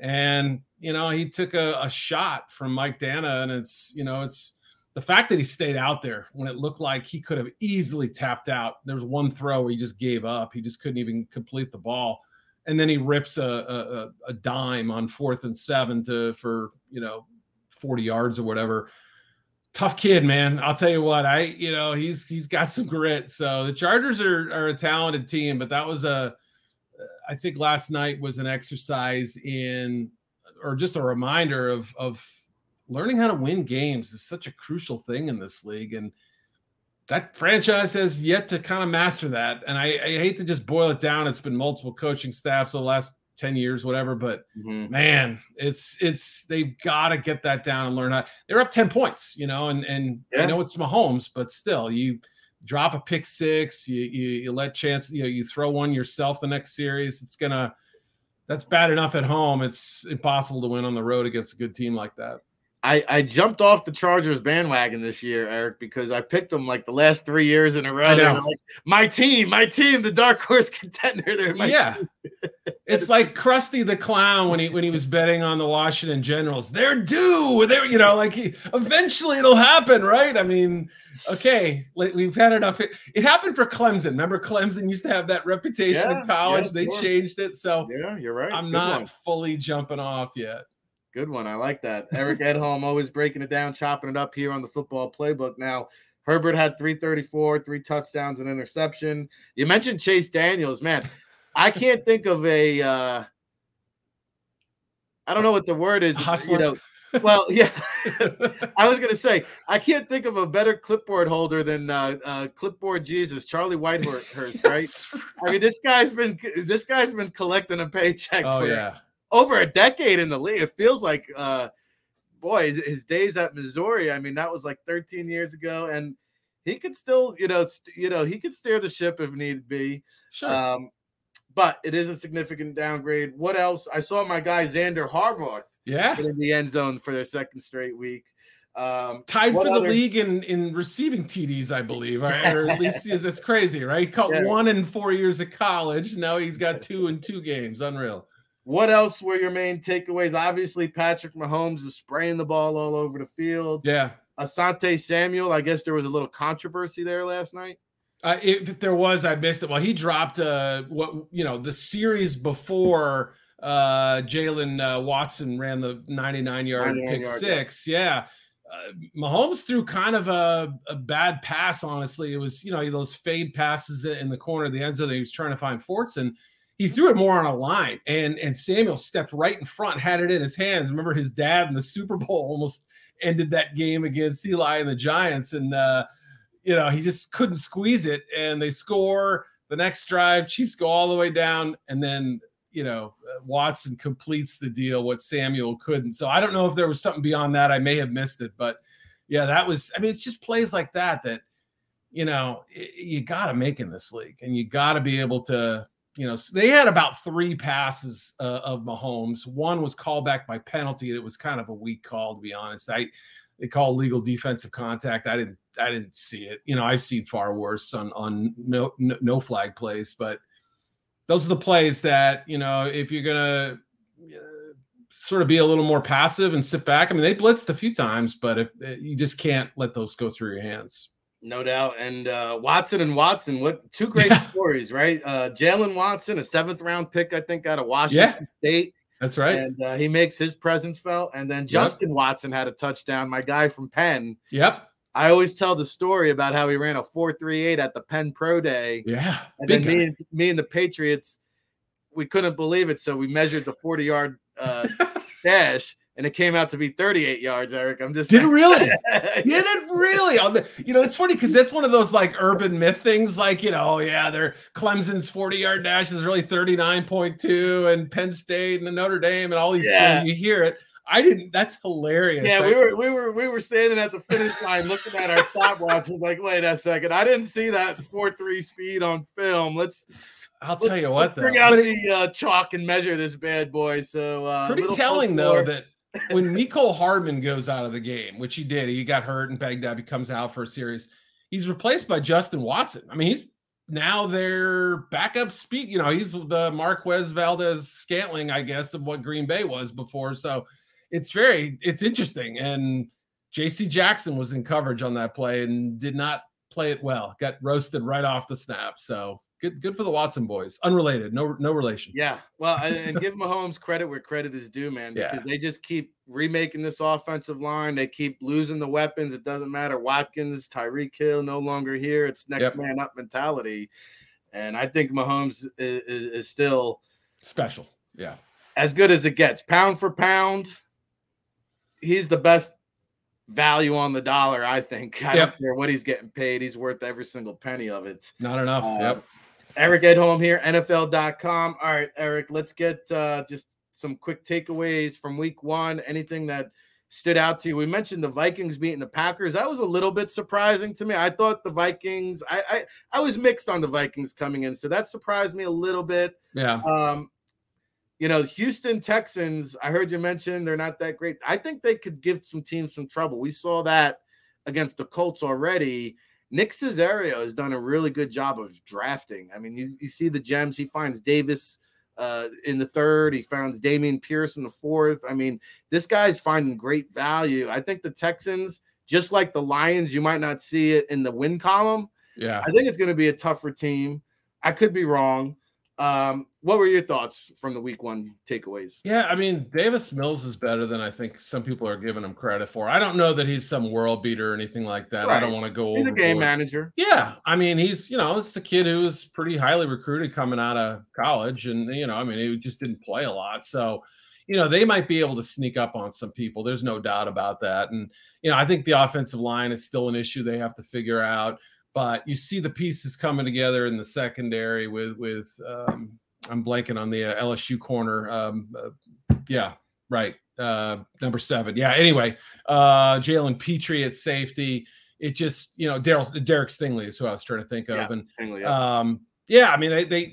And, he took a shot from Mike Dana, and it's the fact that he stayed out there when it looked like he could have easily tapped out. There was one throw where he just gave up. He just couldn't even complete the ball. And then he rips a dime on 4th and 7 for 40 yards or whatever. Tough kid, man. I'll tell you what, he's got some grit. So the Chargers are a talented team, but that was I think last night was an exercise in, or just a reminder of learning how to win games is such a crucial thing in this league. And that franchise has yet to kind of master that. And I hate to just boil it down. It's been multiple coaching staffs the last 10 years, whatever, but man, it's they've got to get that down and learn how. They're up 10 points, and I know it's Mahomes, but still, you drop a pick six, you let chance, you throw one yourself the next series. That's bad enough at home. It's impossible to win on the road against a good team like that. I jumped off the Chargers bandwagon this year, Eric, because I picked them the last 3 years in a row. My team, the dark horse contender. They're my team. It's like Krusty the Clown when he was betting on the Washington Generals. They're due. They're eventually it'll happen, right? I mean, okay, we've had enough. It happened for Clemson. Remember, Clemson used to have that reputation in college. They changed it. So yeah, you're right. I'm not fully jumping off yet. Good one. I like that. Eric Edholm always breaking it down, chopping it up here on the Football Playbook. Now, Herbert had 334, 3 touchdowns and interception. You mentioned Chase Daniels. Man, I can't think of I don't know what the word is. Hustler. Well, yeah. I was going to say, I can't think of a better clipboard holder than clipboard Jesus, Charlie Whitehurst, right? I mean, this guy's been collecting a paycheck over a decade in the league. It feels like, his days at Missouri. I mean, that was 13 years ago, and he could still, he could steer the ship if need be. Sure. But it is a significant downgrade. What else? I saw my guy Xander Harvath in the end zone for their second straight week. Tied for the league in receiving TDs, I believe, or at least it's crazy, right? He caught one in 4 years of college. Now he's got two in two games. Unreal. What else were your main takeaways? Obviously, Patrick Mahomes is spraying the ball all over the field. Yeah. Asante Samuel, I guess there was a little controversy there last night. If there was, I missed it. Well, he dropped the series before Jalen Watson ran the 99-yard pick six. Yeah. Mahomes threw kind of a bad pass, honestly. It was, those fade passes in the corner of the end zone that he was trying to find Forts, and he threw it more on a line, and Samuel stepped right in front, had it in his hands. Remember, his dad in the Super Bowl almost ended that game against Eli and the Giants, and he just couldn't squeeze it, and they score. The next drive, Chiefs go all the way down, and then Watson completes the deal, what Samuel couldn't. So I don't know if there was something beyond that. I may have missed it, but yeah, that was, it's just plays like that, you got to make in this league, and you got to be able to, they had about three passes of Mahomes. One was called back by penalty, and it was kind of a weak call, to be honest. They call legal defensive contact. I didn't see it. I've seen far worse on no flag plays, but those are the plays that, if you're going to sort of be a little more passive and sit back. They blitzed a few times, but if you just can't let those go through your hands. No doubt. And Watson, what two great stories, right? Jalen Watson, a 7th-round pick, I think, out of Washington State. That's right. And he makes his presence felt. And then Justin Watson had a touchdown, my guy from Penn. Yep. I always tell the story about how he ran a 4.38 at the Penn Pro Day. Yeah. And then me and the Patriots, we couldn't believe it. So we measured the 40-yard dash, and it came out to be 38 yards, Eric. Did it really? Did it really? It's funny because that's one of those urban myth things. Clemson's 40-yard dash is really 39.2, and Penn State and Notre Dame and all these schools, you hear it. I didn't. That's hilarious. Yeah, we were standing at the finish line looking at our stopwatches. Wait a second, I didn't see that 4.3 speed on film. Let's bring out the chalk and measure this bad boy. So pretty telling though that when Mecole Hardman goes out of the game, which he did, he got hurt and banged up. He comes out for a series. He's replaced by Justin Watson. He's now their backup speed. He's the Marquez Valdez Scantling, I guess, of what Green Bay was before. So. It's interesting. And JC Jackson was in coverage on that play and did not play it well. Got roasted right off the snap. So good for the Watson boys. Unrelated. No relation. Yeah. Well, and give Mahomes credit where credit is due, man, because they just keep remaking this offensive line. They keep losing the weapons. It doesn't matter. Watkins, Tyreek Hill, no longer here. It's next man up mentality. And I think Mahomes is still special. Yeah. As good as it gets. Pound for pound. He's the best value on the dollar, I think. I don't care what he's getting paid. He's worth every single penny of it. Not enough. Eric Edholm here, NFL.com. All right, Eric, let's get just some quick takeaways from week one. Anything that stood out to you? We mentioned the Vikings beating the Packers. That was a little bit surprising to me. I thought the Vikings – I was mixed on the Vikings coming in, so that surprised me a little bit. Yeah. Houston Texans, I heard you mention they're not that great. I think they could give some teams some trouble. We saw that against the Colts already. Nick Cesario has done a really good job of drafting. You see the gems. He finds Davis in the third. He finds Damian Pierce in the fourth. This guy's finding great value. I think the Texans, just like the Lions, you might not see it in the win column. Yeah, I think it's going to be a tougher team. I could be wrong. What were your thoughts from the week one takeaways? Yeah, Davis Mills is better than I think some people are giving him credit for. I don't know that he's some world beater or anything like that. Right. I don't want to go over. He's overboard. A game manager. Yeah. He's, it's a kid who was pretty highly recruited coming out of college. And, he just didn't play a lot. So, they might be able to sneak up on some people. There's no doubt about that. And, I think the offensive line is still an issue they have to figure out. But you see the pieces coming together in the secondary with I'm blanking on the LSU corner. Number 7. Yeah. Anyway, Jalen Petrie at safety. It just Derek Stingley is who I was trying to think of, and Stingley,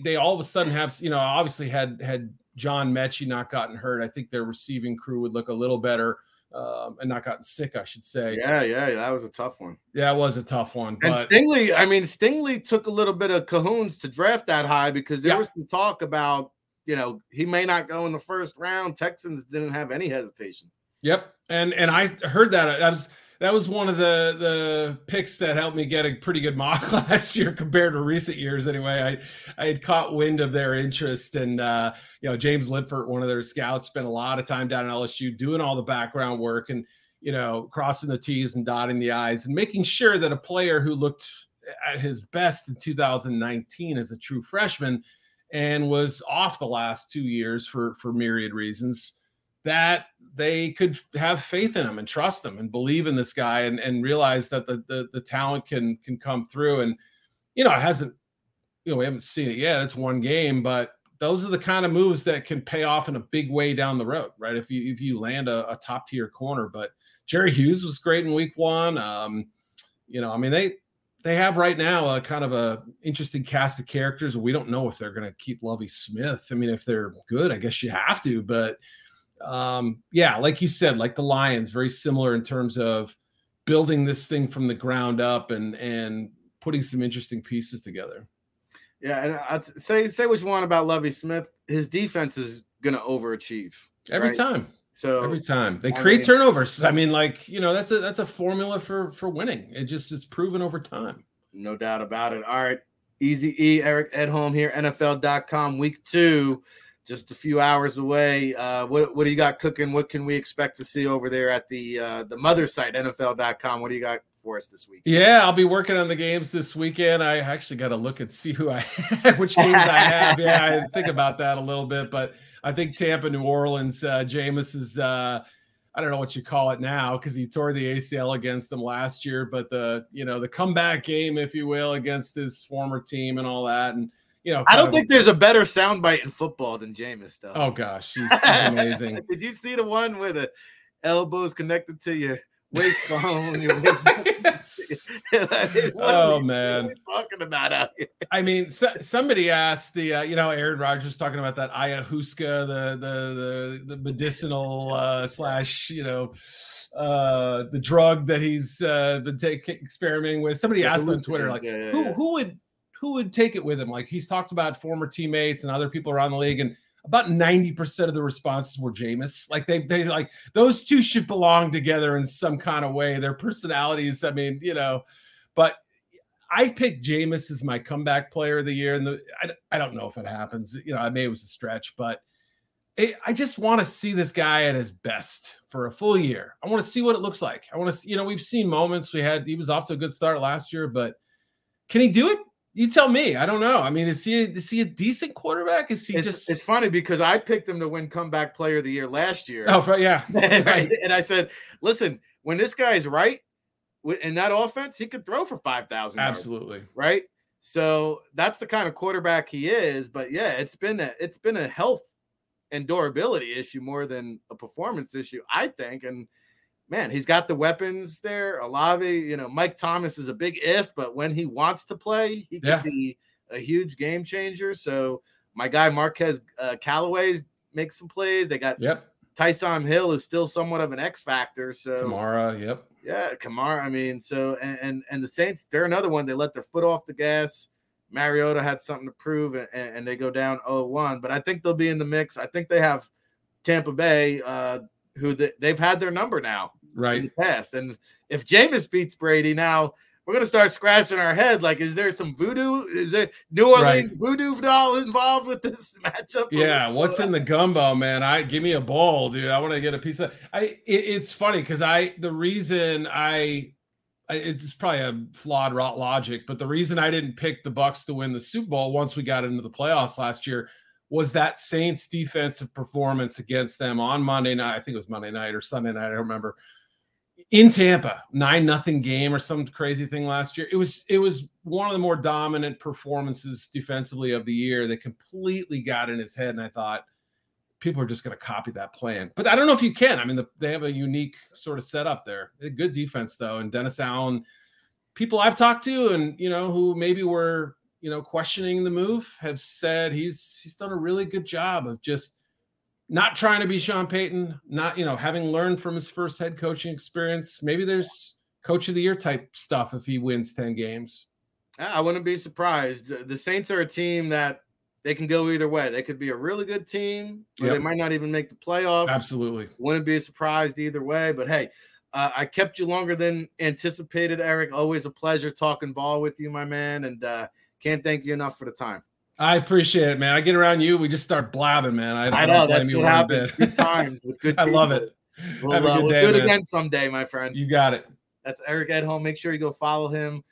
they all of a sudden have obviously had John Mechie not gotten hurt, I think their receiving crew would look a little better. and not gotten sick, I should say. Yeah, that was a tough one. Yeah, it was a tough one. And but Stingley took a little bit of cahoons to draft that high because there was some talk about, you know, he may not go in the first round. Texans didn't have any hesitation. Yep, and I heard that. That was one of the picks that helped me get a pretty good mock last year compared to recent years. Anyway, I had caught wind of their interest, and James Lipfert, one of their scouts, spent a lot of time down at LSU doing all the background work and, you know, crossing the T's and dotting the I's and making sure that a player who looked at his best in 2019 as a true freshman and was off the last 2 years for myriad reasons, that they could have faith in him and trust him and believe in this guy and realize that the talent can come through. And, you know, it hasn't, you know, we haven't seen it yet. It's one game, but those are the kind of moves that can pay off in a big way down the road, right? If you land a top tier corner. But Jerry Hughes was great in week one. They have right now a kind of a interesting cast of characters. We don't know if they're going to keep Lovie Smith. I mean, if they're good, I guess you have to. But like you said, like the Lions, very similar in terms of building this thing from the ground up and putting some interesting pieces together. Yeah, and I'd say what you want about Lovie Smith, his defense is going to overachieve every time. So every time they create turnovers. I mean, like, you know, that's a formula for winning. It's proven over time. No doubt about it. All right. Easy E, Eric Edholm here, NFL.com, week 2, just a few hours away. What do you got cooking? What can we expect to see over there at the mother site, NFL.com? What do you got for us this week? Yeah, I'll be working on the games this weekend. I actually got to look and see which games I have. Yeah, I think about that a little bit, but I think Tampa, New Orleans, Jameis is, I don't know what you call it now because he tore the ACL against them last year, but the comeback game, if you will, against his former team and all that. And, you know, I don't think there's a better soundbite in football than Jameis, though. Oh, gosh, he's amazing. Did you see the one where the elbows connected to your waistbone? Man, what are we talking about out here? I mean, somebody asked Aaron Rodgers talking about that ayahuasca, the medicinal the drug that he's been experimenting with. Somebody asked on Twitter, like, who would take it with him? Like, he's talked about former teammates and other people around the league, and about 90% of the responses were Jameis. Like, they like, those two should belong together in some kind of way. Their personalities, I mean, you know. But I picked Jameis as my comeback player of the year, and I don't know if it happens. You know, I mean, it was a stretch, but I just want to see this guy at his best for a full year. I want to see what it looks like. I want to see, you know, we've seen moments. He was off to a good start last year, but can he do it? You tell me. I don't know. I mean, is he a decent quarterback? It's funny because I picked him to win comeback player of the year last year. Oh, right, yeah. And I said, listen, when this guy's right in that offense, he could throw for 5,000 yards. Absolutely. Right? So that's the kind of quarterback he is. But yeah, it's been a health and durability issue more than a performance issue, I think. And man, he's got the weapons there. Olave, you know, Mike Thomas is a big if, but when he wants to play, he could be a huge game changer. So my guy Marquez Callaway makes some plays. They got Tyson Hill is still somewhat of an X factor. So Kamara, Kamara. I mean, so and the Saints, they're another one. They let their foot off the gas. Mariota had something to prove, and they go down 0-1. But I think they'll be in the mix. I think they have Tampa Bay. They've had their number now, right? In the past, and if Jameis beats Brady, now we're gonna start scratching our head. Like, is there some voodoo? Is there New Orleans voodoo doll involved with this matchup? Yeah, what's in the gumbo, man? Give me a ball, dude. I want to get a piece of. It's funny because it's probably a flawed logic, but the reason I didn't pick the Bucs to win the Super Bowl once we got into the playoffs last year was that Saints defensive performance against them on Monday night. I think it was Monday night or Sunday night. I don't remember, in Tampa, 9-0 game or some crazy thing last year. It was one of the more dominant performances defensively of the year. They completely got in his head. And I thought people are just going to copy that plan, but I don't know if you can. I mean, they have a unique sort of setup there. A good defense though. And Dennis Allen, people I've talked to and, you know, who maybe were, you know, questioning the move have said he's done a really good job of just Not trying to be Sean Payton, not, you know, having learned from his first head coaching experience. Maybe there's coach of the year type stuff if he wins 10 games. I wouldn't be surprised. The Saints are a team that they can go either way. They could be a really good team, or Yep. They might not even make the playoffs. Absolutely. Wouldn't be surprised either way. But, hey, I kept you longer than anticipated, Eric. Always a pleasure talking ball with you, my man, and can't thank you enough for the time. I appreciate it, man. I get around you, we just start blabbing, man. I know that's what happens. Good times with good people. I love it. We'll, have a good day, we'll do it again someday, my friend. You got it. That's Eric Edholm. Make sure you go follow him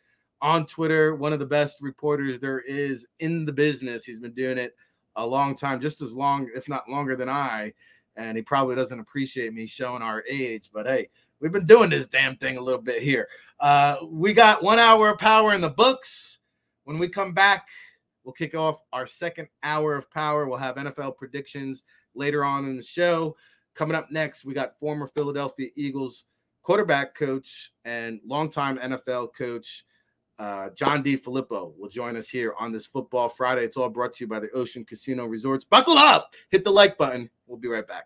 on Twitter. One of the best reporters there is in the business. He's been doing it a long time, just as long, if not longer than I, and he probably doesn't appreciate me showing our age, but hey, we've been doing this damn thing a little bit here. We got 1 hour of power in the books. When we come back, we'll kick off our second hour of power. We'll have NFL predictions later on in the show. Coming up next, we got former Philadelphia Eagles quarterback coach and longtime NFL coach John D. Filippo will join us here on this Football Friday. It's all brought to you by the Ocean Casino Resorts. Buckle up! Hit the like button. We'll be right back.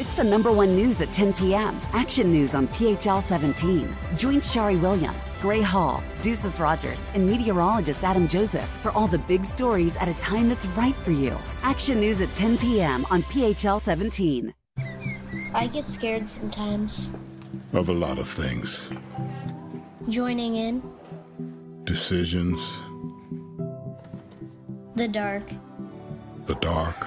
It's the #1 news at 10 p.m. Action News on PHL 17. Join Shari Williams, Gray Hall, Deuces Rogers, and meteorologist Adam Joseph for all the big stories at a time that's right for you. Action News at 10 p.m. on PHL 17. I get scared sometimes. Of a lot of things. Joining in. Decisions. The dark. The dark.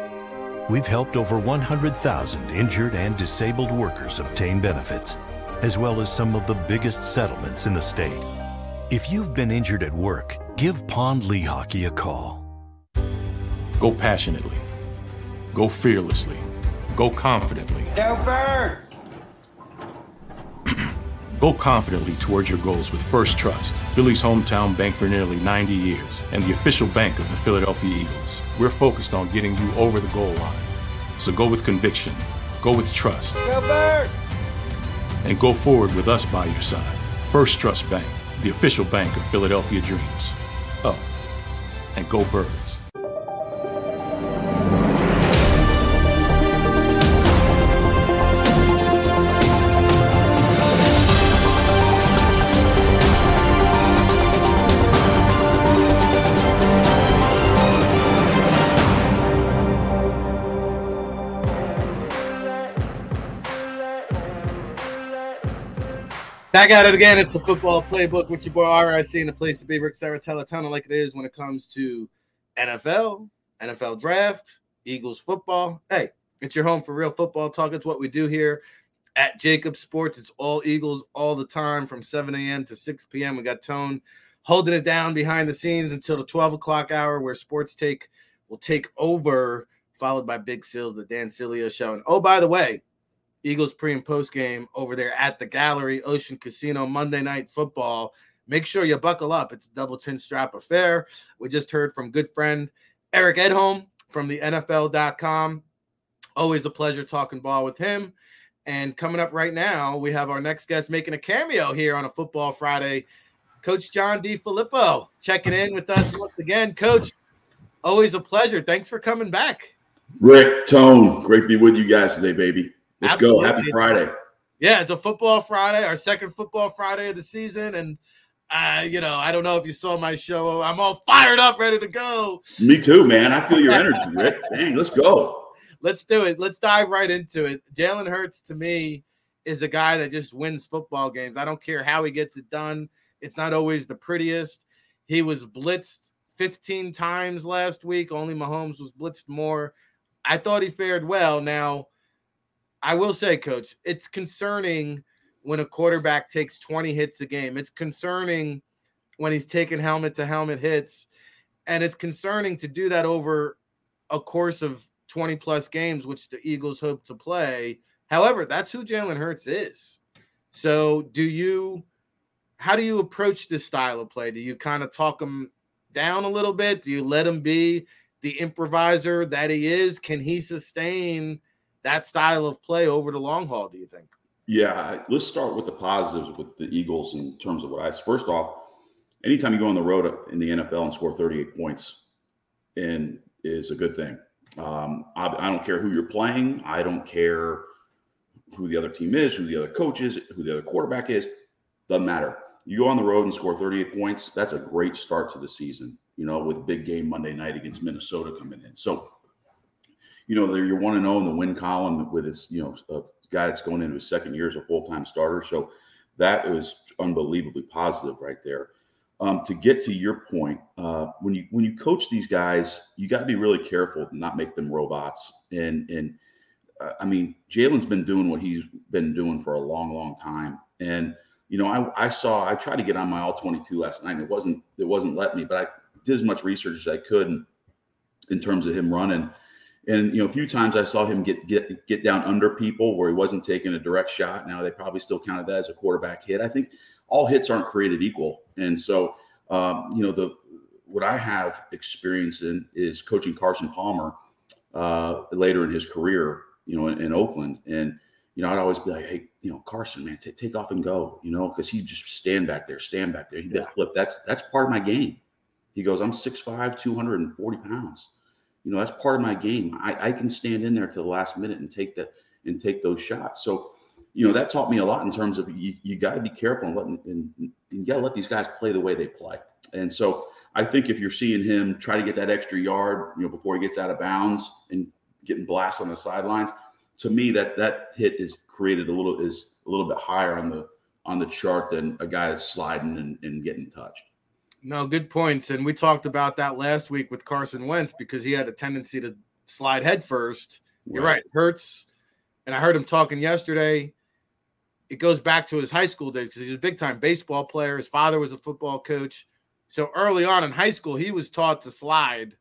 We've helped over 100,000 injured and disabled workers obtain benefits, as well as some of the biggest settlements in the state. If you've been injured at work, give Pondley Hockey a call. Go passionately. Go fearlessly. Go confidently. Go first! Go confidently towards your goals with First Trust, Philly's hometown bank for nearly 90 years, and the official bank of the Philadelphia Eagles. We're focused on getting you over the goal line. So go with conviction, go with trust, go Birds! And go forward with us by your side. First Trust Bank, the official bank of Philadelphia dreams. Up and go Birds. Back at it again. It's the Football Playbook with your boy RIC and the place to be. Rick Serritella, telling like it is when it comes to NFL, NFL draft, Eagles football. Hey, it's your home for real football talk. It's what we do here at JAKIB Sports. It's all Eagles all the time from 7 a.m. to 6 p.m. We got Tone holding it down behind the scenes until the 12 o'clock hour where Sports Take will take over, followed by Big Sills, the Dan Silio Show. And oh, by the way, Eagles pre and post game over there at the gallery, Ocean Casino, Monday Night Football. make sure you buckle up. It's a double chin strap affair. We just heard from good friend Eric Edholm from the NFL.com. Always a pleasure talking ball with him. And coming up right now, we have our next guest making a cameo here on a Football Friday, Coach John D. Filippo, checking in with us once again. Coach, always a pleasure. Thanks for coming back. Rick, Tone, great to be with you guys today, baby. Let's Absolutely. Go. Happy Friday. Yeah, it's a Football Friday, our second Football Friday of the season. And, I don't know if you saw my show. I'm all fired up, ready to go. Me too, man. I feel your energy, Rick. Dang, let's go. Let's do it. Let's dive right into it. Jalen Hurts, to me, is a guy that just wins football games. I don't care how he gets it done. It's not always the prettiest. He was blitzed 15 times last week. Only Mahomes was blitzed more. I thought he fared well. Now, I will say, Coach, it's concerning when a quarterback takes 20 hits a game. It's concerning when he's taking helmet-to-helmet hits. And it's concerning to do that over a course of 20-plus games, which the Eagles hope to play. However, that's who Jalen Hurts is. So how do you approach this style of play? Do you kind of talk him down a little bit? Do you let him be the improviser that he is? Can he sustain that style of play over the long haul, do you think? Yeah, let's start with the positives with the Eagles in terms of first off, anytime you go on the road in the NFL and score 38 points and is a good thing. I don't care who you're playing. I don't care who the other team is, who the other coach is, who the other quarterback is. Doesn't matter. You go on the road and score 38 points. That's a great start to the season, with a big game Monday night against Minnesota coming in. So, you're 1-0 in the win column with this, a guy that's going into his second year as a full-time starter. So that was unbelievably positive right there. To get to your point, when you coach these guys, you got to be really careful to not make them robots. And Jalen's been doing what he's been doing for a long, long time. And I tried to get on my All-22 last night. And it wasn't letting me, but I did as much research as I could in terms of him running. And a few times I saw him get down under people where he wasn't taking a direct shot. Now they probably still counted that as a quarterback hit. I think all hits aren't created equal. And so, what I have experience in is coaching Carson Palmer later in his career, in Oakland. And, I'd always be like, hey, Carson, man, take off and go, because he'd just stand back there. He'd flip. That's part of my game. He goes, I'm 6'5", 240 pounds. That's part of my game. I can stand in there to the last minute and take those shots. So, that taught me a lot in terms of you got to be careful and you got to let these guys play the way they play. And so I think if you're seeing him try to get that extra yard, before he gets out of bounds and getting blasted on the sidelines, to me that hit is created a little bit higher on the chart than a guy that's sliding and getting touched. No, good points. And we talked about that last week with Carson Wentz because he had a tendency to slide head first. Right. You're right. It hurts. And I heard him talking yesterday. It goes back to his high school days because he was a big-time baseball player. His father was a football coach. So early on in high school, he was taught to slide,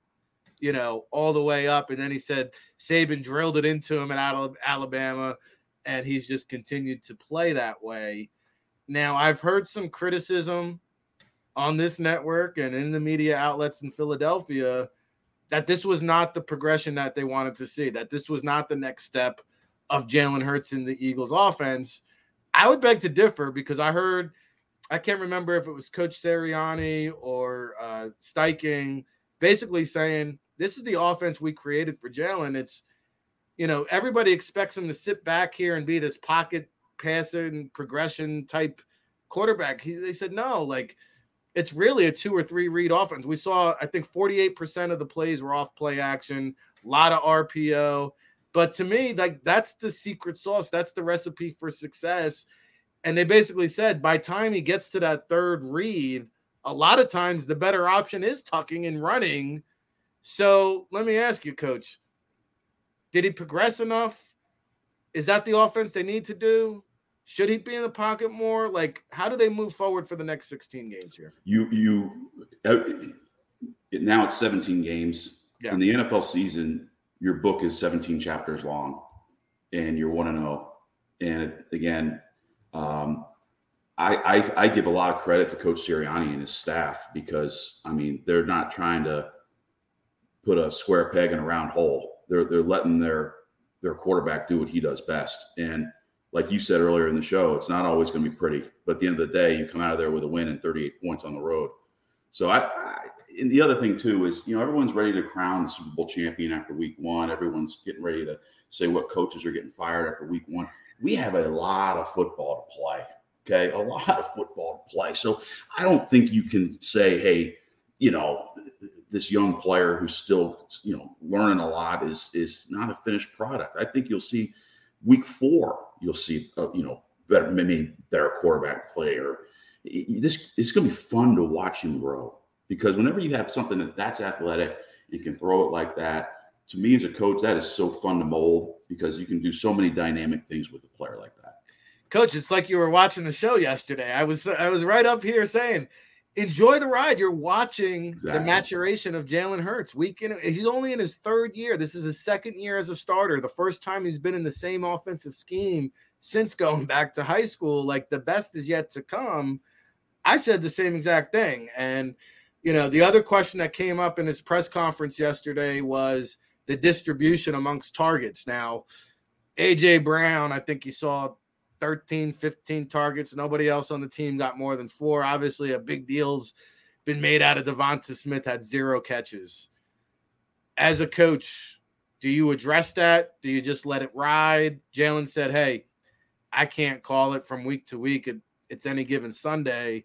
all the way up. And then he said Saban drilled it into him in Alabama, and he's just continued to play that way. Now, I've heard some criticism on this network and in the media outlets in Philadelphia that this was not the progression that they wanted to see, that this was not the next step of Jalen Hurts in the Eagles' offense. I would beg to differ because I heard, I can't remember if it was Coach Seriani or Steichen, basically saying, this is the offense we created for Jalen. It's, everybody expects him to sit back here and be this pocket passing progression type quarterback. They said, no, it's really a 2 or 3 read offense. We saw, I think 48% of the plays were off play action, a lot of RPO. But to me, that's the secret sauce. That's the recipe for success. And they basically said by the time he gets to that third read, a lot of times the better option is tucking and running. So let me ask you, Coach, did he progress enough? Is that the offense they need to do? Should he be in the pocket more? How do they move forward for the next 16 games here? Now it's 17 games. Yeah. In the NFL season, your book is 17 chapters long and you're 1-0. And again, I give a lot of credit to Coach Sirianni and his staff because, I mean, they're not trying to put a square peg in a round hole. They're letting their quarterback do what he does best. And like you said earlier in the show, it's not always going to be pretty. But at the end of the day, you come out of there with a win and 38 points on the road. So and the other thing, too, is, you know, everyone's ready to crown the Super Bowl champion after week one. Everyone's getting ready to say what coaches are getting fired after week one. We have a lot of football to play. Okay, a lot of football to play. So I don't think you can say, hey, you know, this young player who's still, you know, learning a lot is not a finished product. I think you'll see week four, you'll see, you know, better quarterback player. It's going to be fun to watch him grow because whenever you have something that's athletic, you can throw it like that. To me as a coach, that is so fun to mold because you can do so many dynamic things with a player like that. Coach, it's like you were watching the show yesterday. I was right up here saying, enjoy the ride. You're watching the maturation of Jalen Hurts. He's only in his third year. This is his second year as a starter. The first time he's been in the same offensive scheme since going back to high school. Like, the best is yet to come. I said the same exact thing. And, you know, the other question that came up in his press conference yesterday was the distribution amongst targets. Now, A.J. Brown, I think he saw 13, 15 targets. Nobody else on the team got more than 4. Obviously, a big deal's been made out of Devonta Smith, had 0 catches. As a coach, do you address that? Do you just let it ride? Jalen said, hey, I can't call it from week to week. It's any given Sunday.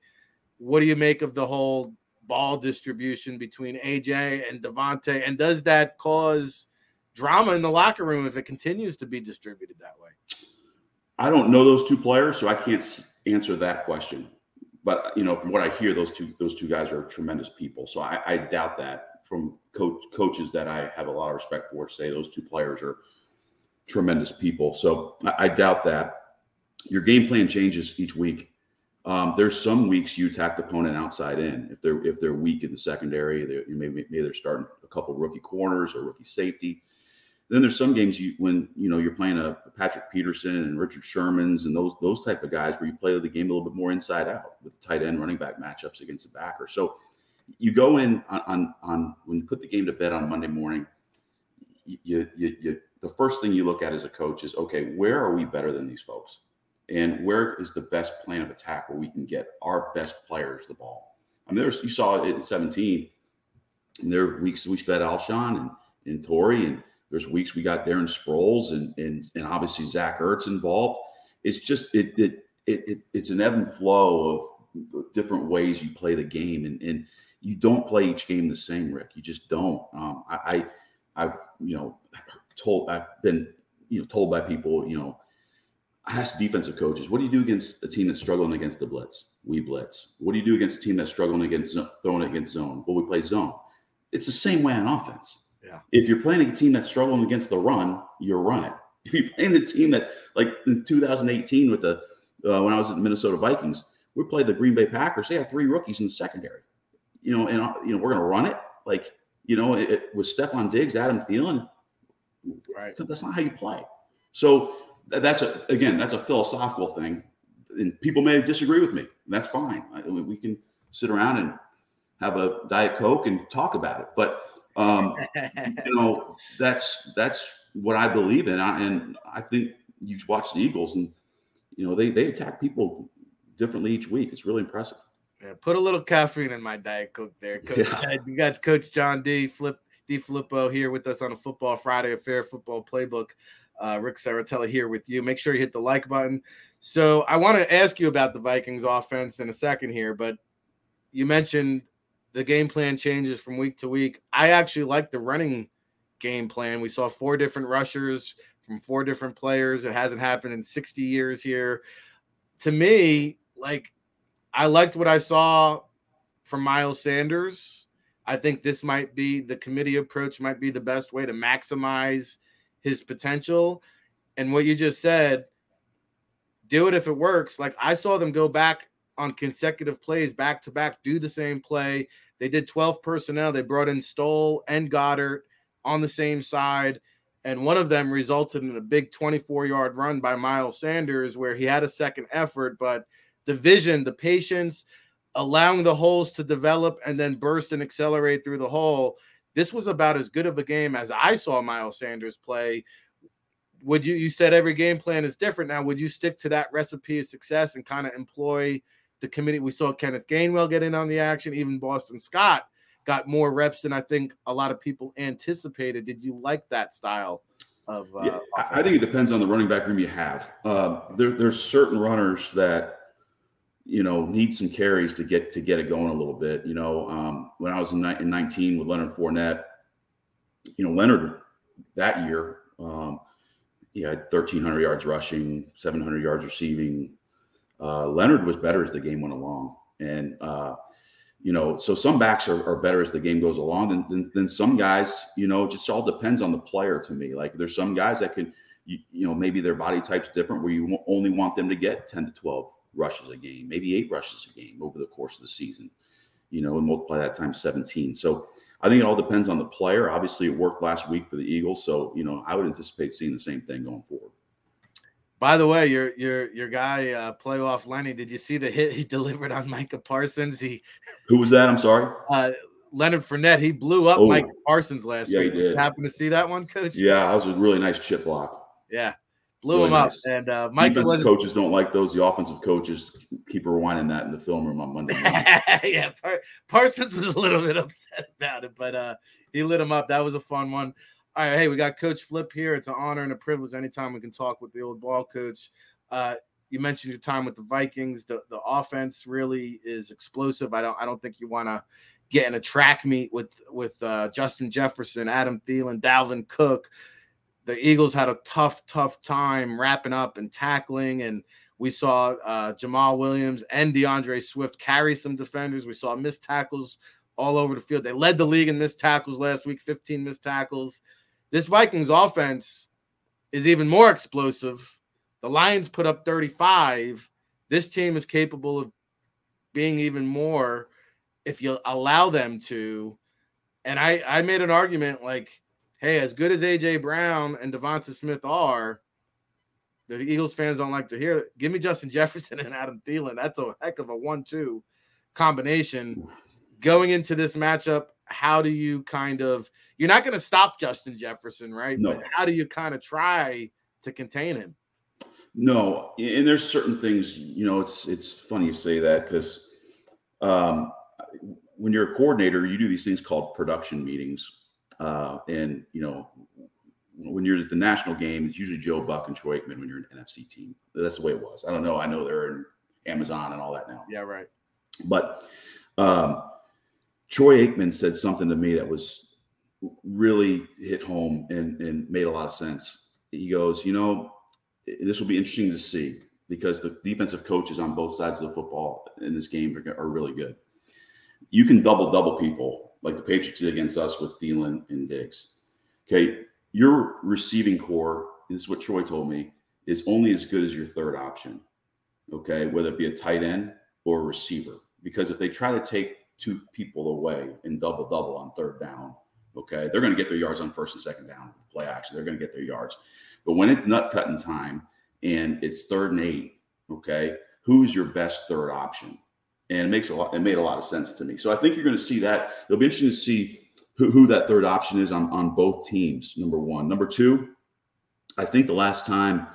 What do you make of the whole ball distribution between AJ and Devonta? And does that cause drama in the locker room if it continues to be distributed that way? I don't know those two players, so I can't answer that question. But, you know, from what I hear, those two guys are tremendous people. So I doubt that. From coaches that I have a lot of respect for, say those two players are tremendous people. So I doubt that. Your game plan changes each week. There's some weeks you attack the opponent outside in. If they're weak in the secondary, maybe they're starting a couple rookie corners or rookie safety. Then there's some games when you're playing a Patrick Peterson and Richard Sherman's and those type of guys where you play the game a little bit more inside out with tight end running back matchups against the backer. So you go in on when you put the game to bed on Monday morning, you the first thing you look at as a coach is, okay, where are we better than these folks? And where is the best plan of attack where we can get our best players the ball? I mean, you saw it in 2017, and there were weeks we fed Alshon and Torrey, and there's weeks we got Darren Sproles and obviously Zach Ertz involved. It's just it's an ebb and flow of different ways you play the game, and you don't play each game the same, Rick. You just don't. I've been told by people, you know, I ask defensive coaches, what do you do against a team that's struggling against the blitz? We blitz. What do you do against a team that's struggling against throwing against zone? Well, we play zone. It's the same way on offense. Yeah. If you're playing a team that's struggling against the run, you run it. If you're playing the team that, like in 2018 with the when I was at the Minnesota Vikings, we played the Green Bay Packers. They had 3 rookies in the secondary, you know, and you know we're going to run it. Like, you know, with Stephon Diggs, Adam Thielen, right? That's not how you play. So that's a philosophical thing, and people may disagree with me, and that's fine. We can sit around and have a Diet Coke and talk about it, but. You know, that's what I believe in. I think you watch the Eagles and, you know, they attack people differently each week. It's really impressive. Yeah, put a little caffeine in my Diet Coke there, Coach. Yeah. You got Coach John D. Filippo here with us on a Football Friday, a Fair Football Playbook. Rick Serritella here with you. Make sure you hit the like button. So I want to ask you about the Vikings offense in a second here, but you mentioned the game plan changes from week to week. I actually like the running game plan. We saw 4 different rushers from 4 different players. It hasn't happened in 60 years here. To me, like, I liked what I saw from Miles Sanders. I think this might be the committee approach, might be the best way to maximize his potential. And what you just said, do it if it works. Like, I saw them go back on consecutive plays, back to back, do the same play. They did 12 personnel. They brought in Stoll and Goddard on the same side, and one of them resulted in a big 24-yard run by Miles Sanders where he had a second effort, but the vision, the patience, allowing the holes to develop and then burst and accelerate through the hole. This was about as good of a game as I saw Miles Sanders play. Would you said every game plan is different. Now, would you stick to that recipe of success and kind of employ the committee? We saw Kenneth Gainwell get in on the action. Even Boston Scott got more reps than I think a lot of people anticipated. Did you like that style of I think it depends on the running back room you have. There's certain runners that, you know, need some carries to get it going a little bit. You know, when I was in 19 with Leonard Fournette, you know, Leonard that year, he had 1,300 yards rushing, 700 yards receiving. Leonard was better as the game went along. And, you know, so some backs are better as the game goes along than some guys. You know, it just all depends on the player to me. Like there's some guys that can, you know, maybe their body type's different where you only want them to get 10 to 12 rushes a game, maybe 8 rushes a game over the course of the season, you know, and multiply that times 17. So I think it all depends on the player. Obviously, it worked last week for the Eagles, so you know I would anticipate seeing the same thing going forward. By the way, your guy, playoff Lenny, did you see the hit he delivered on Micah Parsons? Who was that? I'm sorry. Leonard Fournette. He blew up Micah Parsons last week. Did you happen to see that one, Coach? Yeah, that was a really nice chip block. Yeah, blew really him nice. Up. And Micah was coaches don't like those. The offensive coaches keep rewinding that in the film room on Monday night. Yeah, Parsons was a little bit upset about it, but he lit him up. That was a fun one. All right, hey, we got Coach Flip here. It's an honor and a privilege anytime we can talk with the old ball coach. You mentioned your time with the Vikings. The offense really is explosive. I don't think you want to get in a track meet with Justin Jefferson, Adam Thielen, Dalvin Cook. The Eagles had a tough time wrapping up and tackling, and we saw Jamal Williams and DeAndre Swift carry some defenders. We saw missed tackles all over the field. They led the league in missed tackles last week, 15 missed tackles. This Vikings offense is even more explosive. The Lions put up 35. This team is capable of being even more if you allow them to. And I made an argument like, hey, as good as A.J. Brown and Devonta Smith are, the Eagles fans don't like to hear it. Give me Justin Jefferson and Adam Thielen. That's a heck of a 1-2 combination. Going into this matchup, how do you kind of – you're not going to stop Justin Jefferson, right? No. But how do you kind of try to contain him? No, and there's certain things – you know, it's funny you say that because when you're a coordinator, you do these things called production meetings. And, you know, when you're at the national game, it's usually Joe Buck and Troy Aikman when you're an NFC team. That's the way it was. I don't know. I know they're in Amazon and all that now. Yeah, right. But Troy Aikman said something to me that was really hit home and made a lot of sense. He goes, you know, this will be interesting to see because the defensive coaches on both sides of the football in this game are really good. You can double people like the Patriots did against us with Thielen and Diggs. Okay. Your receiving core, this is what Troy told me, is only as good as your third option, okay, whether it be a tight end or a receiver. Because if they try to take two people away and double on third down, okay, they're going to get their yards on first and second down with play action. They're going to get their yards. But when it's nut-cutting time and it's 3rd and 8, okay, who's your best third option? And it made a lot of sense to me. So I think you're going to see that. It'll be interesting to see who that third option is on both teams, number one. Number two, I think the last time,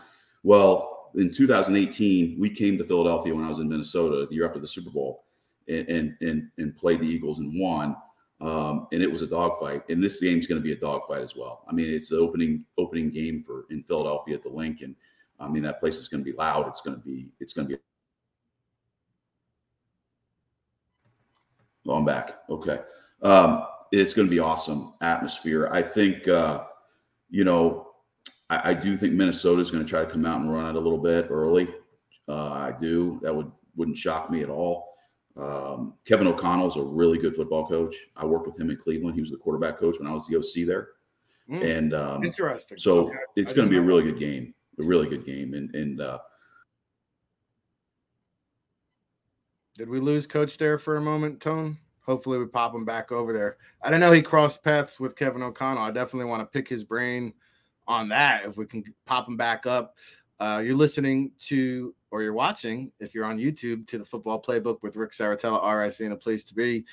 well, in 2018, we came to Philadelphia when I was in Minnesota the year after the Super Bowl and played the Eagles and won. And it was a dogfight. And this game's going to be a dogfight as well. I mean, it's the opening game in Philadelphia at the Link. And I mean, that place is going to be loud. It's going to be I'm back. Okay. It's going to be awesome atmosphere. I think, you know, I do think Minnesota is going to try to come out and run it a little bit early. I do. That wouldn't shock me at all. Kevin O'Connell is a really good football coach. I worked with him in Cleveland. He was the quarterback coach when I was the OC there. And interesting. So okay. It's going to be a really good game, And did we lose Coach there for a moment, Tone? Hopefully we pop him back over there. I don't know. He crossed paths with Kevin O'Connell. I definitely want to pick his brain on that if we can pop him back up. You're listening to or you're watching, if you're on YouTube, to the Football Playbook with Rick Serritella, RIC, and a place to be,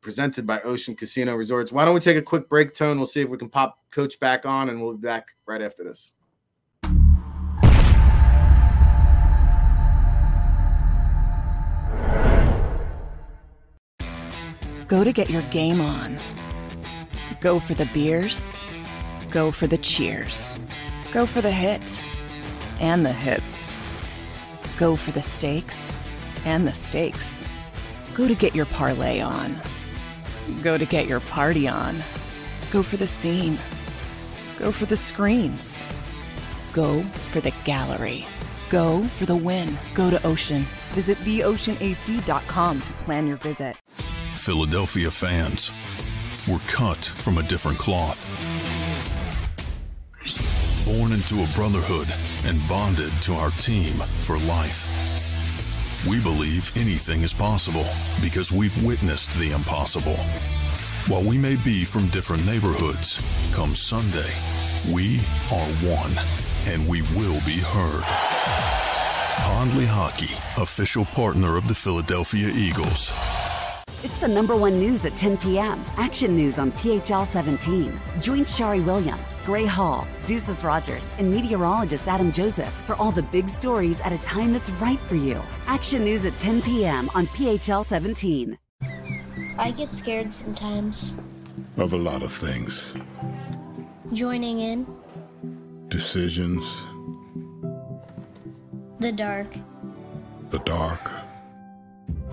presented by Ocean Casino Resorts. Why don't we take a quick break, Tone? We'll see if we can pop Coach back on, and we'll be back right after this. Go to get your game on. Go for the beers. Go for the cheers. Go for the hit and the hits. Go for the stakes and the stakes. Go to get your parlay on. Go to get your party on. Go for the scene. Go for the screens. Go for the gallery. Go for the win. Go to Ocean. Visit theoceanac.com to plan your visit. Philadelphia fans were cut from a different cloth. Born into a brotherhood and bonded to our team for life. We believe anything is possible because we've witnessed the impossible. While we may be from different neighborhoods, come Sunday, we are one, and we will be heard. Pondley Hockey, official partner of the Philadelphia Eagles. It's the #1 news at 10 p.m. Action News on PHL 17. Join Shari Williams, Gray Hall, Deuces Rogers, and meteorologist Adam Joseph for all the big stories at a time that's right for you. Action News at 10 p.m. on PHL 17. I get scared sometimes. Of a lot of things. Joining in. Decisions. The dark. The dark.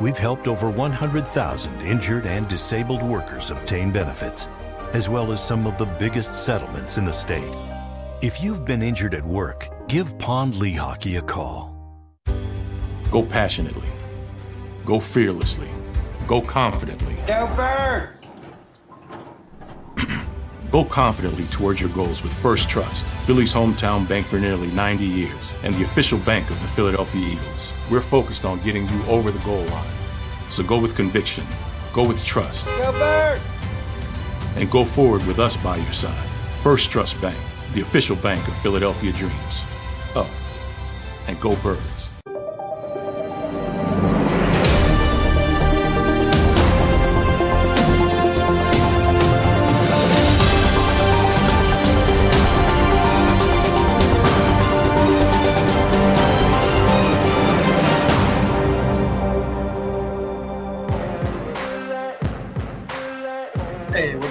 We've helped over 100,000 injured and disabled workers obtain benefits, as well as some of the biggest settlements in the state. If you've been injured at work, give Pondley Hockey a call. Go passionately. Go fearlessly. Go confidently. Go first! Go confidently towards your goals with First Trust, Philly's hometown bank for nearly 90 years, and the official bank of the Philadelphia Eagles. We're focused on getting you over the goal line. So go with conviction, go with trust, go Birds! And go forward with us by your side. First Trust Bank, the official bank of Philadelphia dreams. Up and go Birds.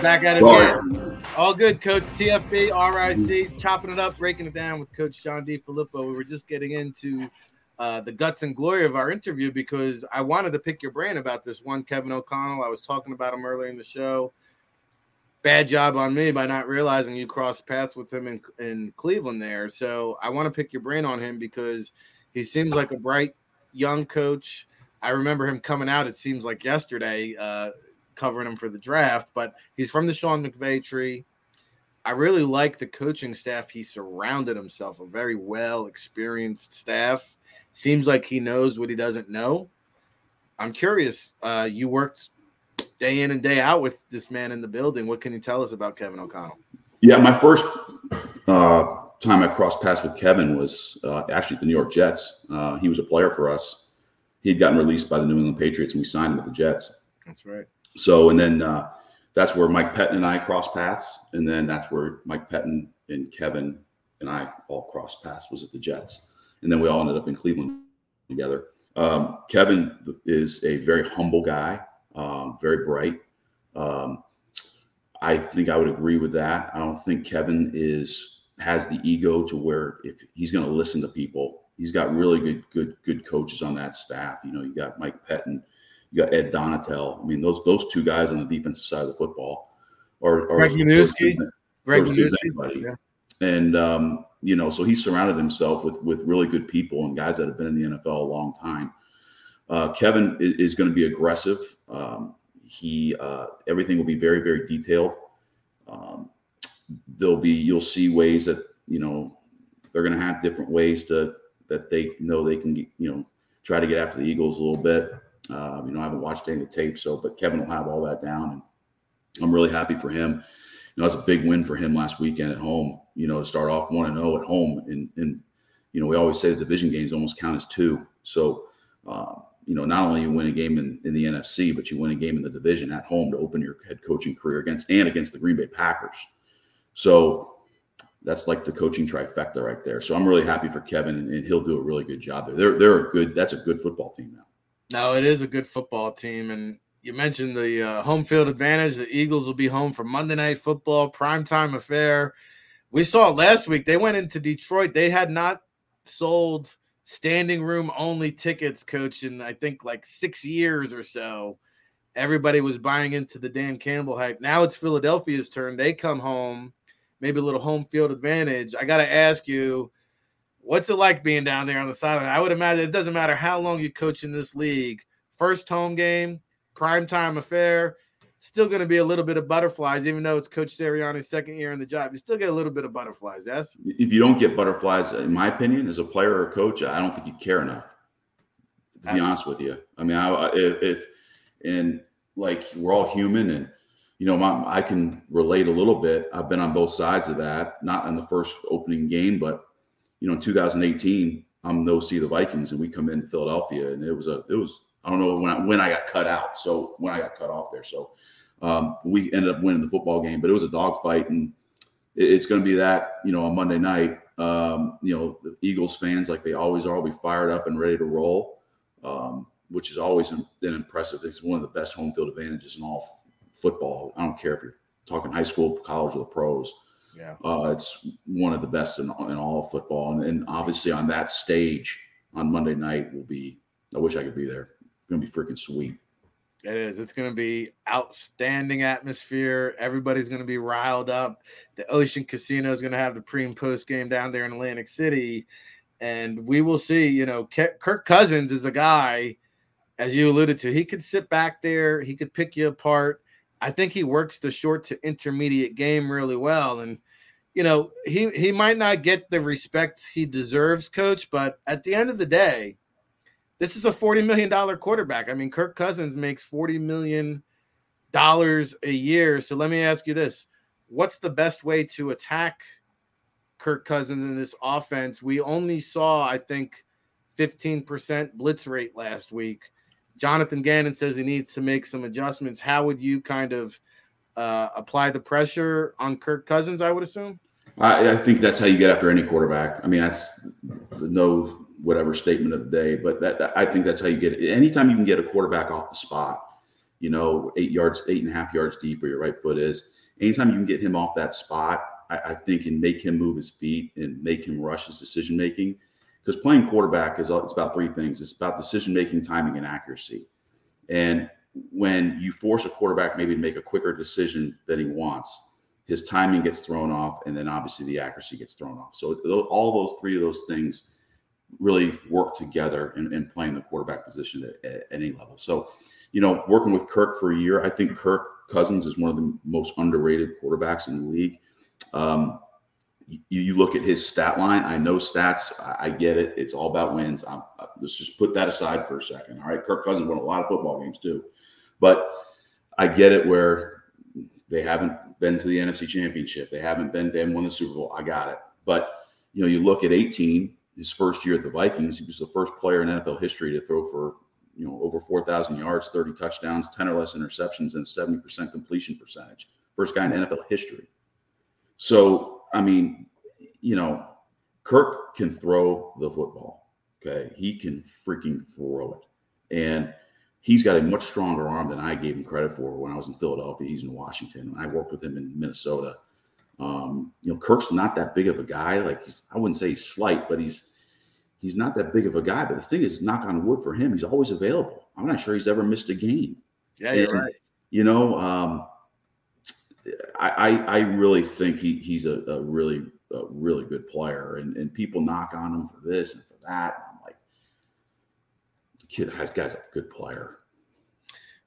Back at it again. All good, Coach. TFB, RIC, chopping it up, breaking it down with Coach John D. Filippo. We were just getting into the guts and glory of our interview because I wanted to pick your brain about this one, Kevin O'Connell. I was talking about him earlier in the show. Bad job on me by not realizing you crossed paths with him in Cleveland there. So I want to pick your brain on him because he seems like a bright, young coach. I remember him coming out, it seems like yesterday, covering him for the draft, but he's from the Sean McVay tree. I really like the coaching staff he surrounded himself, a very well-experienced staff. Seems like he knows what he doesn't know. I'm curious, you worked day in and day out with this man in the building. What can you tell us about Kevin O'Connell? Yeah, my first time I crossed paths with Kevin was actually the New York Jets. He was a player for us. He had gotten released by the New England Patriots, and we signed him with the Jets. That's right. So, and then that's where Mike Pettin and I crossed paths. And then that's where Mike Pettin and Kevin and I all crossed paths, was at the Jets. And then we all ended up in Cleveland together. Kevin is a very humble guy, very bright. I think I would agree with that. I don't think Kevin has the ego to where if he's going to listen to people. He's got really good coaches on that staff. You know, you got Mike Pettin. You got Ed Donatell. I mean, those two guys on the defensive side of the football are Greg Minuski. Yeah. And, you know, so he surrounded himself with really good people and guys that have been in the NFL a long time. Kevin is going to be aggressive. Everything will be very, very detailed. You'll see ways that, you know, they're going to have different ways that they know they can, try to get after the Eagles a little bit. I haven't watched any of the tape, but Kevin will have all that down, and I'm really happy for him. That's a big win for him last weekend at home, to start off 1-0 at home. And, we always say the division games almost count as two. So, not only you win a game in the NFC, but you win a game in the division at home to open your head coaching career against the Green Bay Packers. So that's like the coaching trifecta right there. So I'm really happy for Kevin, and he'll do a really good job there. That's a good football team now. No, it is a good football team. And you mentioned the home field advantage. The Eagles will be home for Monday Night Football, primetime affair. We saw last week they went into Detroit. They had not sold standing room only tickets, Coach, in I think like 6 years or so. Everybody was buying into the Dan Campbell hype. Now it's Philadelphia's turn. They come home, maybe a little home field advantage. I got to ask you, what's it like being down there on the sideline? I would imagine it doesn't matter how long you coach in this league. First home game, primetime affair, still going to be a little bit of butterflies, even though it's Coach Sirianni's second year in the job. You still get a little bit of butterflies, yes? If you don't get butterflies, in my opinion, as a player or a coach, I don't think you care enough, to be honest with you. I mean, we're all human, and, I can relate a little bit. I've been on both sides of that, not in the first opening game, but in 2018, I'm the OC of the Vikings, and we come into Philadelphia, and it was I don't know when I got cut out. So when I got cut off there, so we ended up winning the football game, but it was a dogfight, and it's going to be that on Monday night. The Eagles fans, like they always are, will be fired up and ready to roll, which is always an impressive. It's one of the best home field advantages in all football. I don't care if you're talking high school, college, or the pros. Yeah, it's one of the best in all football, and obviously on that stage on Monday night will be. I wish I could be there. It's gonna be freaking sweet. It is. It's gonna be outstanding atmosphere. Everybody's gonna be riled up. The Ocean Casino is gonna have the pre and post game down there in Atlantic City, and we will see. Kirk Cousins is a guy, as you alluded to, he could sit back there. He could pick you apart. I think he works the short to intermediate game really well. And, he might not get the respect he deserves, Coach, but at the end of the day, this is a $40 million quarterback. I mean, Kirk Cousins makes $40 million a year. So let me ask you this. What's the best way to attack Kirk Cousins in this offense? We only saw, I think, 15% blitz rate last week. Jonathan Gannon says he needs to make some adjustments. How would you kind of apply the pressure on Kirk Cousins, I would assume? I think that's how you get after any quarterback. I mean, that's no whatever statement of the day, but I think that's how you get it. Anytime you can get a quarterback off the spot, 8.5 yards deep where your right foot is, anytime you can get him off that spot, I think, and make him move his feet and make him rush his decision-making. Because playing quarterback it's about three things. It's about decision-making, timing, and accuracy. And when you force a quarterback maybe to make a quicker decision than he wants, his timing gets thrown off, and then obviously the accuracy gets thrown off. So all those three of those things really work together in playing the quarterback position at any level. So, working with Kirk for a year, I think Kirk Cousins is one of the most underrated quarterbacks in the league. You look at his stat line. I know stats. I get it. It's all about wins. Let's just put that aside for a second. All right. Kirk Cousins won a lot of football games too, but I get it where they haven't been to the NFC Championship. They haven't won the Super Bowl. I got it. But, you look at 18, his first year at the Vikings, he was the first player in NFL history to throw for, over 4,000 yards, 30 touchdowns, 10 or less interceptions, and 70% completion percentage. First guy in NFL history. So, I mean, Kirk can throw the football, okay? He can freaking throw it. And he's got a much stronger arm than I gave him credit for when I was in Philadelphia. He's in Washington. I worked with him in Minnesota. Kirk's not that big of a guy. Like, I wouldn't say he's slight, but he's not that big of a guy. But the thing is, knock on wood for him, he's always available. I'm not sure he's ever missed a game. Yeah, you're right. I really think he's a really good player, and people knock on him for this and for that. I'm like, that guy's a good player.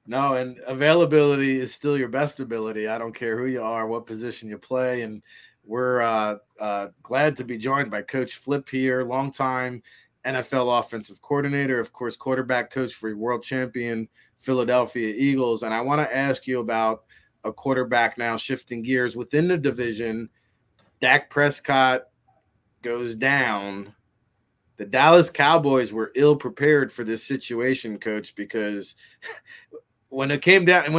No, and availability is still your best ability. I don't care who you are, what position you play. And we're glad to be joined by Coach Flip here, longtime NFL offensive coordinator, of course, quarterback coach for world champion Philadelphia Eagles. And I want to ask you about a quarterback now, shifting gears within the division. Dak Prescott goes down. The Dallas Cowboys were ill prepared for this situation, Coach, because when it came time to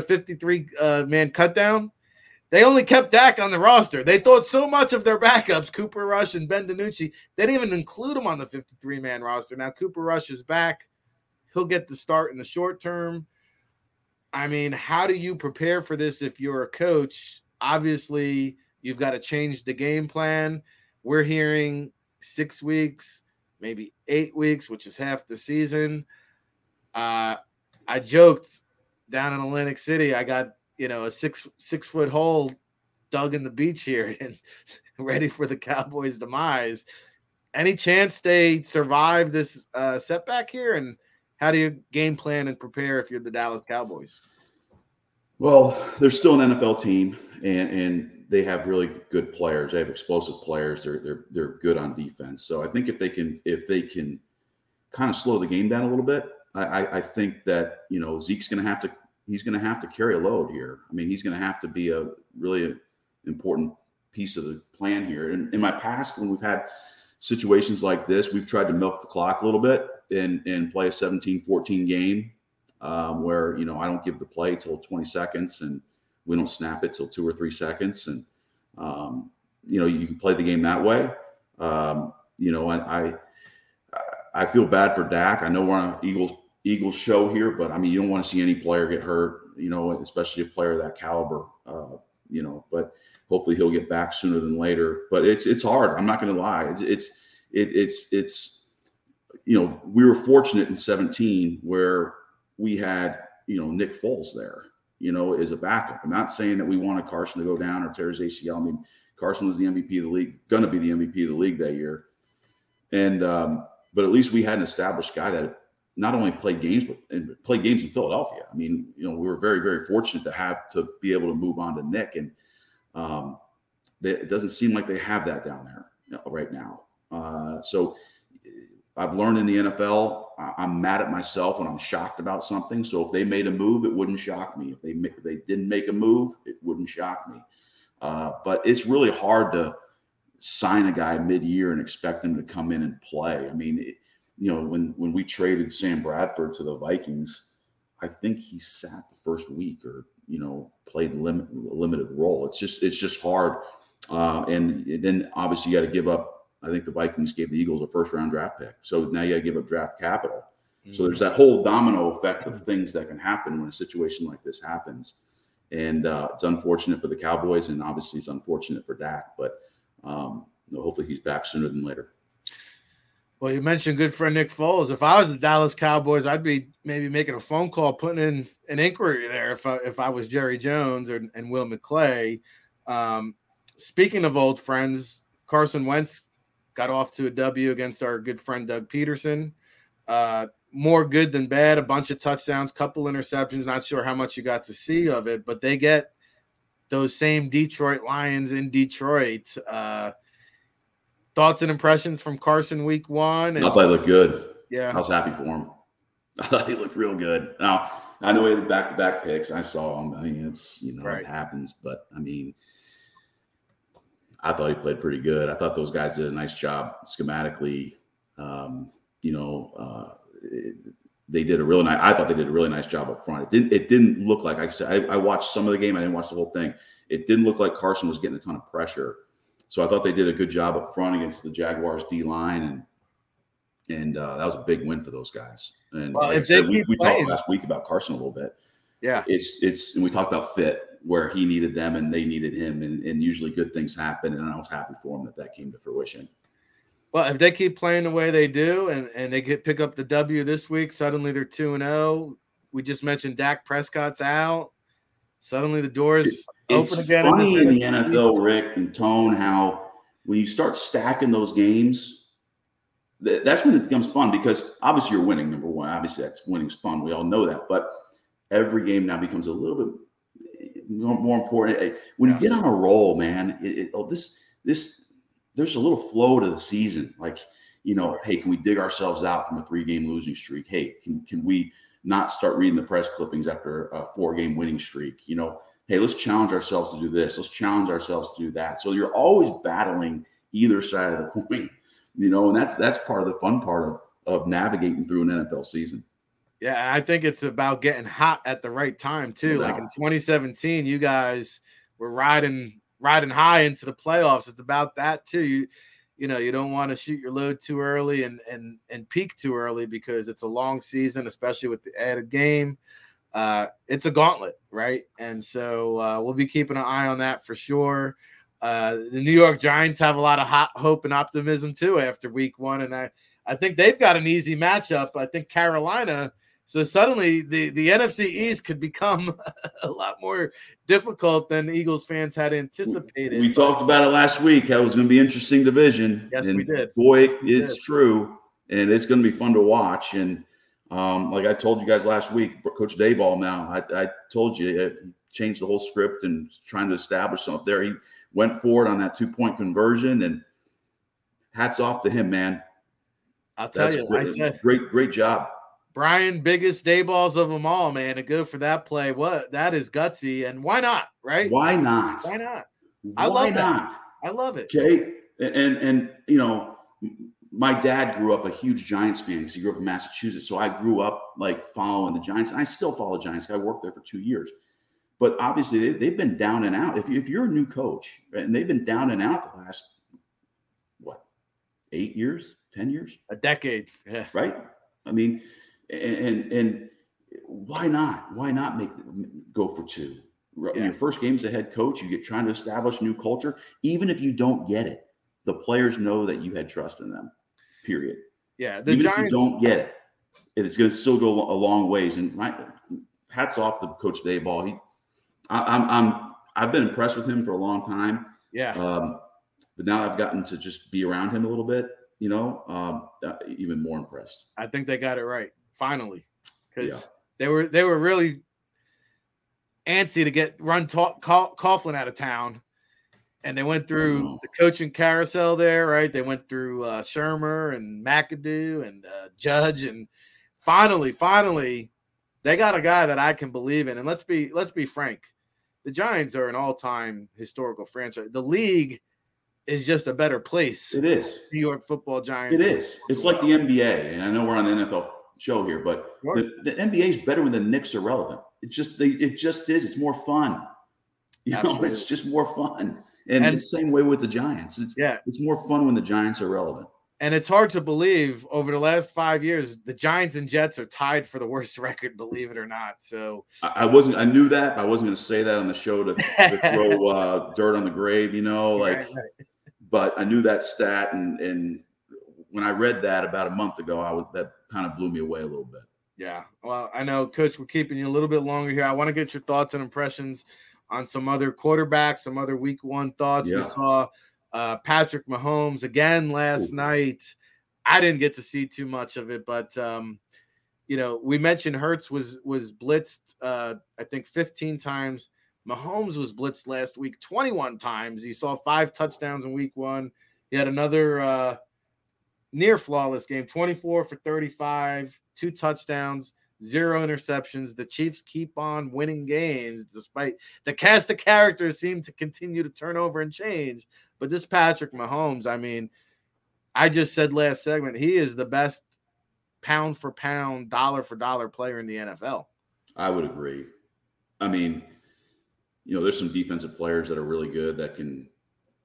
53-man cutdown, they only kept Dak on the roster. They thought so much of their backups, Cooper Rush and Ben DiNucci, they didn't even include him on the 53-man roster. Now Cooper Rush is back. He'll get the start in the short term. I mean, how do you prepare for this if you're a coach? Obviously, you've got to change the game plan. We're hearing 6 weeks, maybe 8 weeks, which is half the season. I joked down in Atlantic City, I got, a six-foot hole dug in the beach here and ready for the Cowboys' demise. Any chance they survive this setback here? And how do you game plan and prepare if you're the Dallas Cowboys? Well, they're still an NFL team, and they have really good players. They have explosive players. They're good on defense. So I think if they can kind of slow the game down a little bit, I think that Zeke's going to have to. He's going to have to carry a load here. I mean, he's going to have to be a really important piece of the plan here. And in my past, when we've had situations like this, we've tried to milk the clock a little bit and play a 17-14 game where, I don't give the play till 20 seconds and we don't snap it till 2 or 3 seconds. And, you can play the game that way. I feel bad for Dak. I know we're on Eagles show here, but I mean, you don't want to see any player get hurt, especially a player of that caliber, but hopefully he'll get back sooner than later, but it's hard. I'm not going to lie. It's we were fortunate in 17 where we had, Nick Foles there, as a backup. I'm not saying that we wanted Carson to go down or tear his ACL. I mean, Carson was the MVP of the league, going to be the MVP of the league that year. And, but at least we had an established guy that not only played games in Philadelphia. I mean, we were very, very fortunate to be able to move on to Nick. And it doesn't seem like they have that down there right now. So I've learned in the NFL, I'm mad at myself when I'm shocked about something. So if they made a move, it wouldn't shock me. If they didn't make a move, it wouldn't shock me. But it's really hard to sign a guy mid-year and expect him to come in and play. I mean, when we traded Sam Bradford to the Vikings, I think he sat the first week or, played limited role. It's just hard. And then obviously you got to give up, I think the Vikings gave the Eagles a first round draft pick. So now you got to give up draft capital. Mm-hmm. So there's that whole domino effect of things that can happen when a situation like this happens. And it's unfortunate for the Cowboys, and obviously it's unfortunate for Dak, but hopefully he's back sooner than later. Well, you mentioned good friend Nick Foles. If I was the Dallas Cowboys, I'd be maybe making a phone call, putting in an inquiry there if I was Jerry Jones and Will McClay. Speaking of old friends, Carson Wentz got off to a W against our good friend Doug Peterson. More good than bad, a bunch of touchdowns, couple interceptions. Not sure how much you got to see of it, but they get those same Detroit Lions in Detroit. Thoughts and impressions from Carson week one. I thought he looked good. Yeah. I was happy for him. I thought he looked real good. Now, I know he had back-to-back picks. I saw him. I mean, it's, right. It happens. But, I mean, I thought he played pretty good. I thought those guys did a nice job schematically. They did a really nice job up front. It didn't look like, I said, I watched some of the game. I didn't watch the whole thing. It didn't look like Carson was getting a ton of pressure. So I thought they did a good job up front against the Jaguars D-line, and that was a big win for those guys. And well, like I said, we talked last week about Carson a little bit. Yeah, it's and we talked about fit, where he needed them and they needed him, and usually good things happen. And I was happy for him that came to fruition. Well, if they keep playing the way they do, and they pick up the W this week, suddenly they're 2-0. We just mentioned Dak Prescott's out. Suddenly the doors open again. It's funny in the NFL, Rick and Tone, how when you start stacking those games, that's when it becomes fun, because obviously you're winning, number one. Obviously that's winning's fun. We all know that. But every game now becomes a little bit more important. When you get on a roll, man, there's a little flow to the season. Like, you know, hey, can we dig ourselves out from a 3-game losing streak? Hey, can we not start reading the press clippings after a 4-game winning streak? You know, hey, let's challenge ourselves to do this. Let's challenge ourselves to do that. So you're always battling either side of the coin, you know, and that's part of the fun part of navigating through an NFL season. Yeah, I think it's about getting hot at the right time, too. Like in 2017, you guys were riding high into the playoffs. It's about that, too. You know, you don't want to shoot your load too early and peak too early, because it's a long season, especially with the added game. It's a gauntlet, right? And so we'll be keeping an eye on that for sure. The New York Giants have a lot of hope and optimism, too, after week one. And I think they've got an easy matchup. I think Carolina. So suddenly the NFC East could become a lot more difficult than Eagles fans had anticipated. We talked about it last week, how it was going to be an interesting division. Yes, and we did. Boy, yes, we it's did. True. And it's going to be fun to watch. And like I told you guys last week, Coach Daboll now, I told you, it changed the whole script and trying to establish something there. He went forward on that 2-point conversion, and hats off to him, man. I'll tell you. Great, I said, great job. Brian, biggest day balls of them all, man. And good for that play. What? That is gutsy. And why not, right? Why not? Why not? I love that. I love it. Okay. And you know, my dad grew up a huge Giants fan because he grew up in Massachusetts. So I grew up like following the Giants. I still follow the Giants. I worked there for 2 years. But obviously they've been down and out. If you're a new coach, right, and they've been down and out the last, what, 8 years, 10 years? A decade. Yeah. Right? I mean – And why not? Why not go for two? Yeah. Your first game as a head coach, you get trying to establish new culture. Even if you don't get it, the players know that you had trust in them. Period. Yeah, the even Giants, if you don't get it, it's going to still go a long ways. And my hats off to Coach Daboll. I've been impressed with him for a long time. Yeah. But now I've gotten to just be around him a little bit. You know, even more impressed. I think they got it right. Finally, because they were really antsy to get Coughlin out of town, and they went through the coaching carousel there, right? They went through Shermer and McAdoo and Judge, and finally, they got a guy that I can believe in. And let's be frank, the Giants are an all-time historical franchise. The league is just a better place. It is. New York Football Giants. It is. It's like the NBA, and I know we're on the NFL show here, but the NBA is better when the Knicks are relevant. It just is. It's more fun. You Absolutely. Know, it's just more fun. And the same way with the Giants. It's more fun when the Giants are relevant. And it's hard to believe over the last 5 years, the Giants and Jets are tied for the worst record, believe it or not. So I knew that, but I wasn't going to say that on the show to throw dirt on the grave, you know, but I knew that stat and when I read that about a month ago, that kind of blew me away a little bit. Yeah. Well, I know, Coach, we're keeping you a little bit longer here. I want to get your thoughts and impressions on some other quarterbacks, some other week one thoughts. Yeah. We saw Patrick Mahomes again last night. I didn't get to see too much of it, but, you know, we mentioned Hurts was blitzed, I think, 15 times. Mahomes was blitzed last week 21 times. He saw 5 touchdowns in week one. He had another near flawless game, 24 for 35, 2 touchdowns, 0 interceptions. The Chiefs keep on winning games despite the cast of characters seem to continue to turn over and change. But this Patrick Mahomes, I mean, I just said last segment, he is the best pound for pound, dollar for dollar player in the NFL. I would agree. I mean, you know, there's some defensive players that are really good that can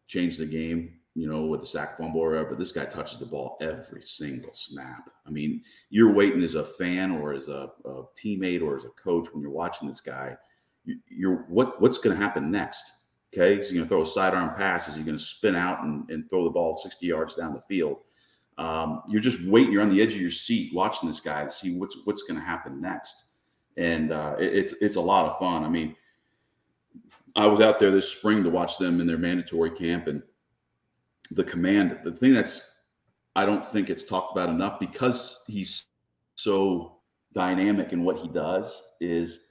change the game, you know, with a sack, fumble, or whatever. But this guy touches the ball every single snap. I mean, you're waiting as a fan or as a teammate or as a coach when you're watching this guy. What's going to happen next? Okay, so you're going to throw a sidearm pass. Is he going to spin out and throw the ball 60 yards down the field? You're just waiting. You're on the edge of your seat watching this guy to see what's going to happen next. And it's a lot of fun. I mean, I was out there this spring to watch them in their mandatory camp, and the thing that's I don't think it's talked about enough because he's so dynamic in what he does, is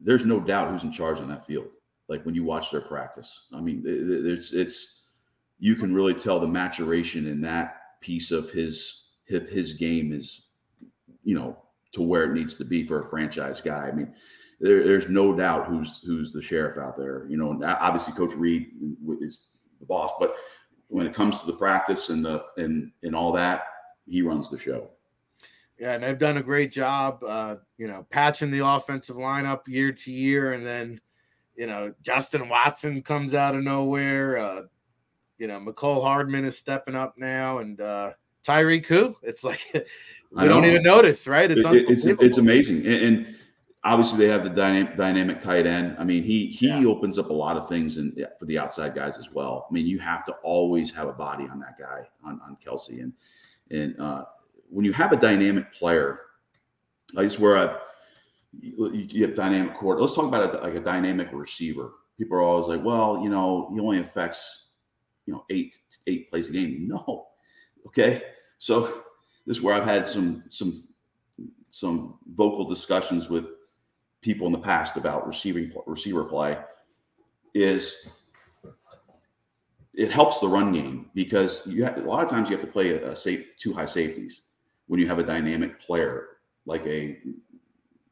there's no doubt who's in charge on that field. Like when you watch their practice, I mean, it's you can really tell the maturation in that piece of his game is, you know, to where it needs to be for a franchise guy. I mean, there's no doubt who's the sheriff out there, you know, and obviously Coach Reed is the boss, but when it comes to the practice and the all that, he runs the show. Yeah, and they've done a great job, you know, patching the offensive lineup year to year. And then, you know, Justin Watson comes out of nowhere. You know, McCole Hardman is stepping up now. And Tyreek Hill, it's like we don't even notice, right? It's amazing. And obviously they have the dynamic tight end. I mean, he opens up a lot of things and for the outside guys as well. I mean, you have to always have a body on that guy, on Kelsey. And when you have a dynamic player, I swear you have dynamic court. Let's talk about like a dynamic receiver. People are always like, well, you know, he only affects, you know, eight plays a game. No. Okay. So this is where I've had some vocal discussions with people in the past about receiver play is it helps the run game because a lot of times you have to play two high safeties when you have a dynamic player, like a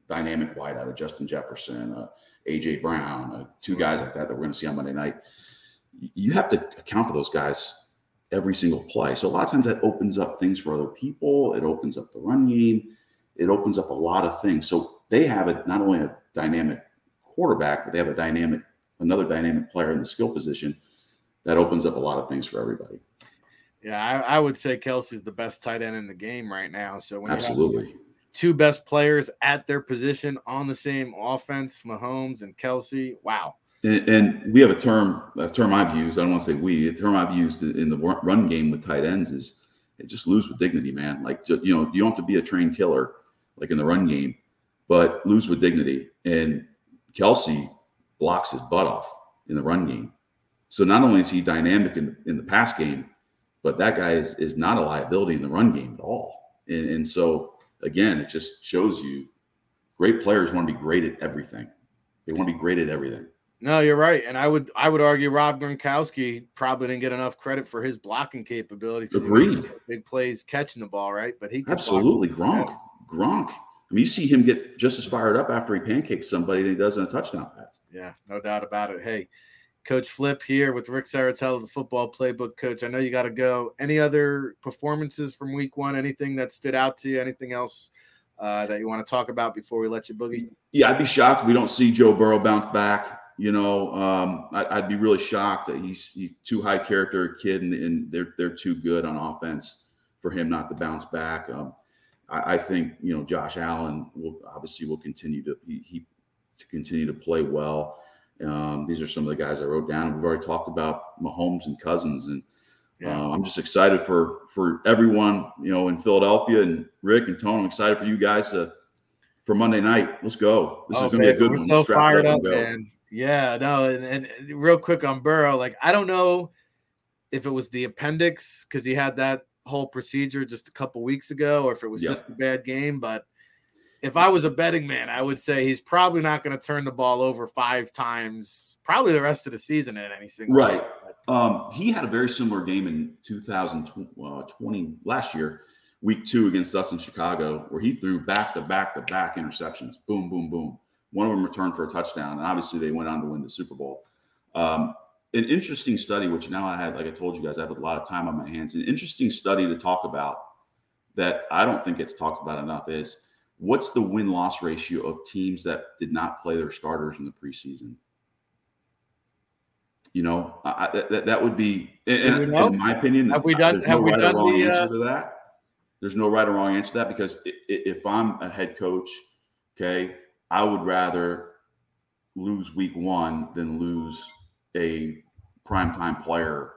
dynamic wide out of Justin Jefferson, A.J. Brown, two guys like that we're going to see on Monday night. You have to account for those guys every single play. So a lot of times that opens up things for other people. It opens up the run game. It opens up a lot of things. So they have not only a dynamic quarterback, but they have another dynamic player in the skill position. That opens up a lot of things for everybody. Yeah, I would say Kelsey's the best tight end in the game right now. So when absolutely you have two best players at their position on the same offense, Mahomes and Kelsey, wow. And we have a term I've used. I don't want to say we. A term I've used in the run game with tight ends is just lose with dignity, man. Like, you know, you don't have to be a trained killer like in the run game, but lose with dignity. And Kelsey blocks his butt off in the run game. So not only is he dynamic in the pass game, but that guy is not a liability in the run game at all. And so, again, it just shows you great players want to be great at everything. They want to be great at everything. No, you're right. And I would argue Rob Gronkowski probably didn't get enough credit for his blocking capabilities. Agreed. Big plays catching the ball, right? But he absolutely Gronk. I mean, you see him get just as fired up after he pancakes somebody than he does in a touchdown pass. Yeah, no doubt about it. Hey, Coach Flip here with Rick Serritella, the football playbook coach. I know you got to go. Any other performances from week one? Anything that stood out to you? Anything else that you want to talk about before we let you boogie? Yeah, I'd be shocked if we don't see Joe Burrow bounce back. You know, I'd be really shocked that he's too high character a kid, and they're too good on offense for him not to bounce back. I think, you know, Josh Allen will continue to play well. These are some of the guys I wrote down. We've already talked about Mahomes and Cousins, and I'm just excited for everyone, you know, in Philadelphia, and Rick and Tone. I'm excited for you guys for Monday night. Let's go. This is going to be a good one. We're so fired up, man. Yeah, no, and real quick on Burrow, like I don't know if it was the appendix because he had that whole procedure just a couple weeks ago, or if it was just a bad game, but. If I was a betting man, I would say he's probably not going to turn the ball over 5 times, probably the rest of the season at any single right. Game. He had a very similar game in 2020 last year, week 2 against us in Chicago, where he threw back-to-back-to-back interceptions. Boom, boom, boom. One of them returned for a touchdown, and obviously they went on to win the Super Bowl. An interesting study, which now I had, like I told you guys, I have a lot of time on my hands. An interesting study to talk about that I don't think it's talked about enough is – what's the win-loss ratio of teams that did not play their starters in the preseason? You know, that would be, in my opinion, answer to that. There's no right or wrong answer to that, because if I'm a head coach, okay, I would rather lose week 1 than lose a primetime player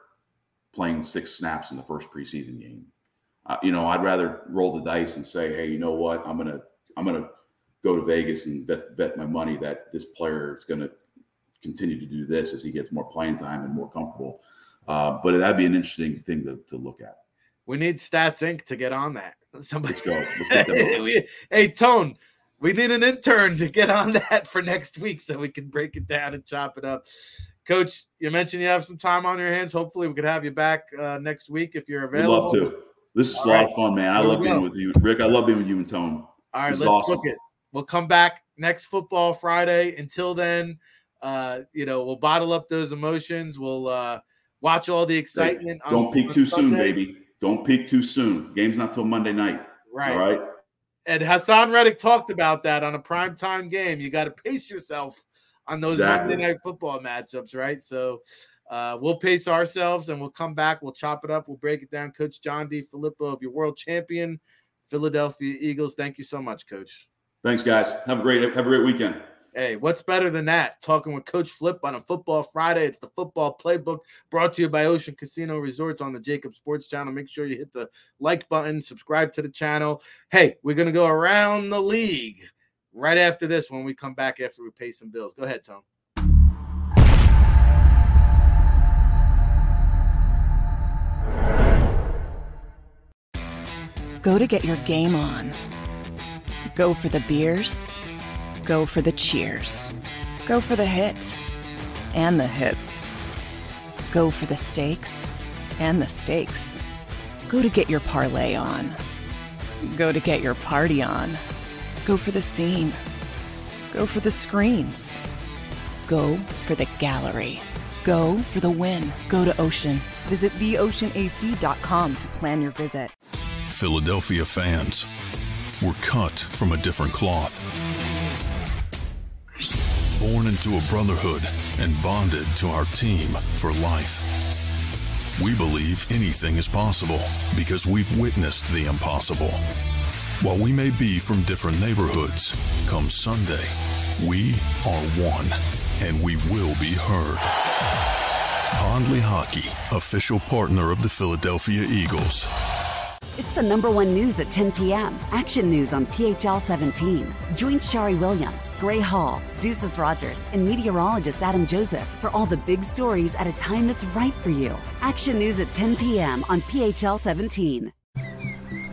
playing 6 snaps in the first preseason game. You know, I'd rather roll the dice and say, hey, you know what? I'm gonna go to Vegas and bet my money that this player is gonna continue to do this as he gets more playing time and more comfortable. But that'd be an interesting thing to look at. We need Stats Inc. to get on that. Somebody, let's go. Let's get that on. Hey, Tone, we need an intern to get on that for next week so we can break it down and chop it up. Coach, you mentioned you have some time on your hands. Hopefully we could have you back next week if you're available. We'd love to. This is a lot of fun, man. I love being with you. Rick, I love being with you and Tone. All right, let's book it. We'll come back next Football Friday. Until then, we'll bottle up those emotions. We'll watch all the excitement. Don't peak too soon, baby. Don't peak too soon. Game's not till Monday night. Right. All right. And Hassan Reddick talked about that on a primetime game. You got to pace yourself on those Monday night football matchups, right? So we'll pace ourselves and we'll come back. We'll chop it up. We'll break it down. Coach John D. Filippo of your world champion, Philadelphia Eagles. Thank you so much, Coach. Thanks, guys. Have a great weekend. Hey, what's better than that? Talking with Coach Flip on a Football Friday. It's the Football Playbook brought to you by Ocean Casino Resorts on the JAKIB Sports Channel. Make sure you hit the like button, subscribe to the channel. Hey, we're going to go around the league right after this when we come back after we pay some bills. Go ahead, Tom. Go to get your game on. Go for the beers. Go for the cheers. Go for the hit and the hits. Go for the stakes and the stakes. Go to get your parlay on. Go to get your party on. Go for the scene. Go for the screens. Go for the gallery. Go for the win. Go to Ocean. Visit theoceanac.com to plan your visit. Philadelphia fans were cut from a different cloth. Born into a brotherhood and bonded to our team for life. We believe anything is possible because we've witnessed the impossible. While we may be from different neighborhoods, come Sunday, we are one and we will be heard. Pondley Hockey, official partner of the Philadelphia Eagles. It's the #1 news at 10 p.m. Action News on PHL 17. Join Shari Williams, Gray Hall, Deuces Rogers, and meteorologist Adam Joseph for all the big stories at a time that's right for you. Action News at 10 p.m. on PHL 17.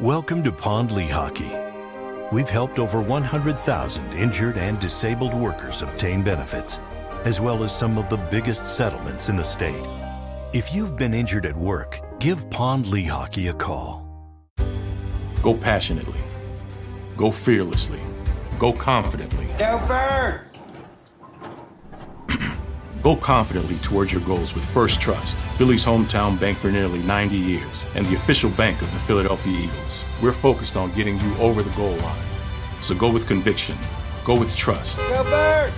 Welcome to Pondley Hockey. We've helped over 100,000 injured and disabled workers obtain benefits, as well as some of the biggest settlements in the state. If you've been injured at work, give Pondley Hockey a call. Go passionately. Go fearlessly. Go confidently. Go first! Go confidently towards your goals with First Trust, Philly's hometown bank for nearly 90 years, and the official bank of the Philadelphia Eagles. We're focused on getting you over the goal line. So go with conviction, go with trust, go Birds!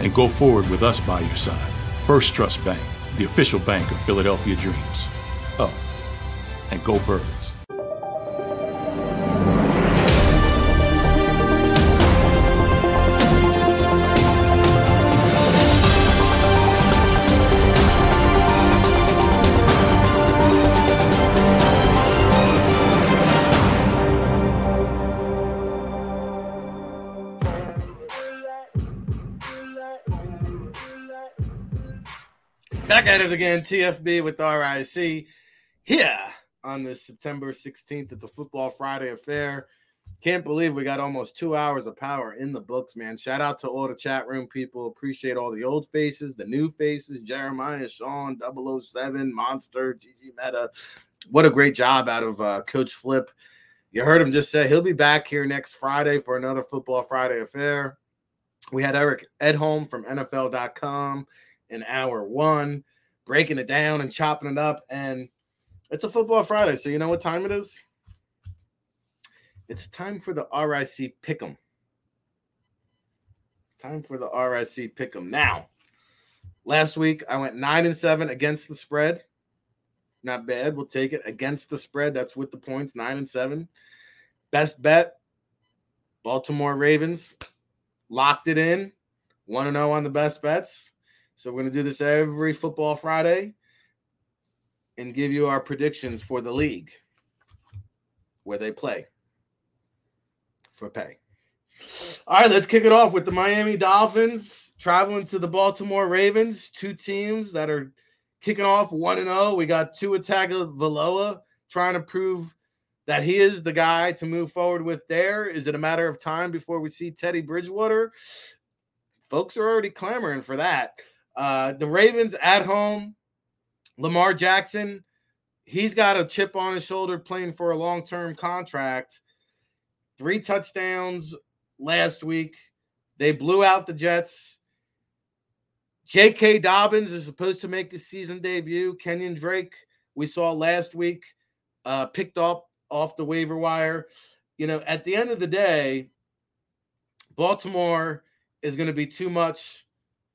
And go forward with us by your side. First Trust Bank, the official bank of Philadelphia dreams. Up and go Birds. At it again, TFB with RIC here on this September 16th. It's a Football Friday affair. Can't believe we got almost 2 hours of power in the books, man. Shout out to all the chat room people. Appreciate all the old faces, the new faces, Jeremiah, Sean, 007, Monster, GG Meta. What a great job out of Coach Flip. You heard him just say he'll be back here next Friday for another Football Friday affair. We had Eric Edholm from NFL.com. in hour one, breaking it down and chopping it up. And it's a Football Friday, so you know what time it is? It's time for the RIC Pick'em. Time for the RSC Pick'em. Now, last week I went 9-7 against the spread. Not bad. We'll take it against the spread. That's with the points, 9-7. Best bet, Baltimore Ravens. Locked it in. 1-0 on the best bets. So we're going to do this every Football Friday and give you our predictions for the league where they play for pay. All right, let's kick it off with the Miami Dolphins traveling to the Baltimore Ravens, two teams that are kicking off 1-0. We got Tua Tagovailoa trying to prove that he is the guy to move forward with there. Is it a matter of time before we see Teddy Bridgewater? Folks are already clamoring for that. The Ravens at home, Lamar Jackson, he's got a chip on his shoulder playing for a long-term contract. 3 touchdowns last week. They blew out the Jets. J.K. Dobbins is supposed to make his season debut. Kenyon Drake, we saw last week, picked up off the waiver wire. You know, at the end of the day, Baltimore is going to be too much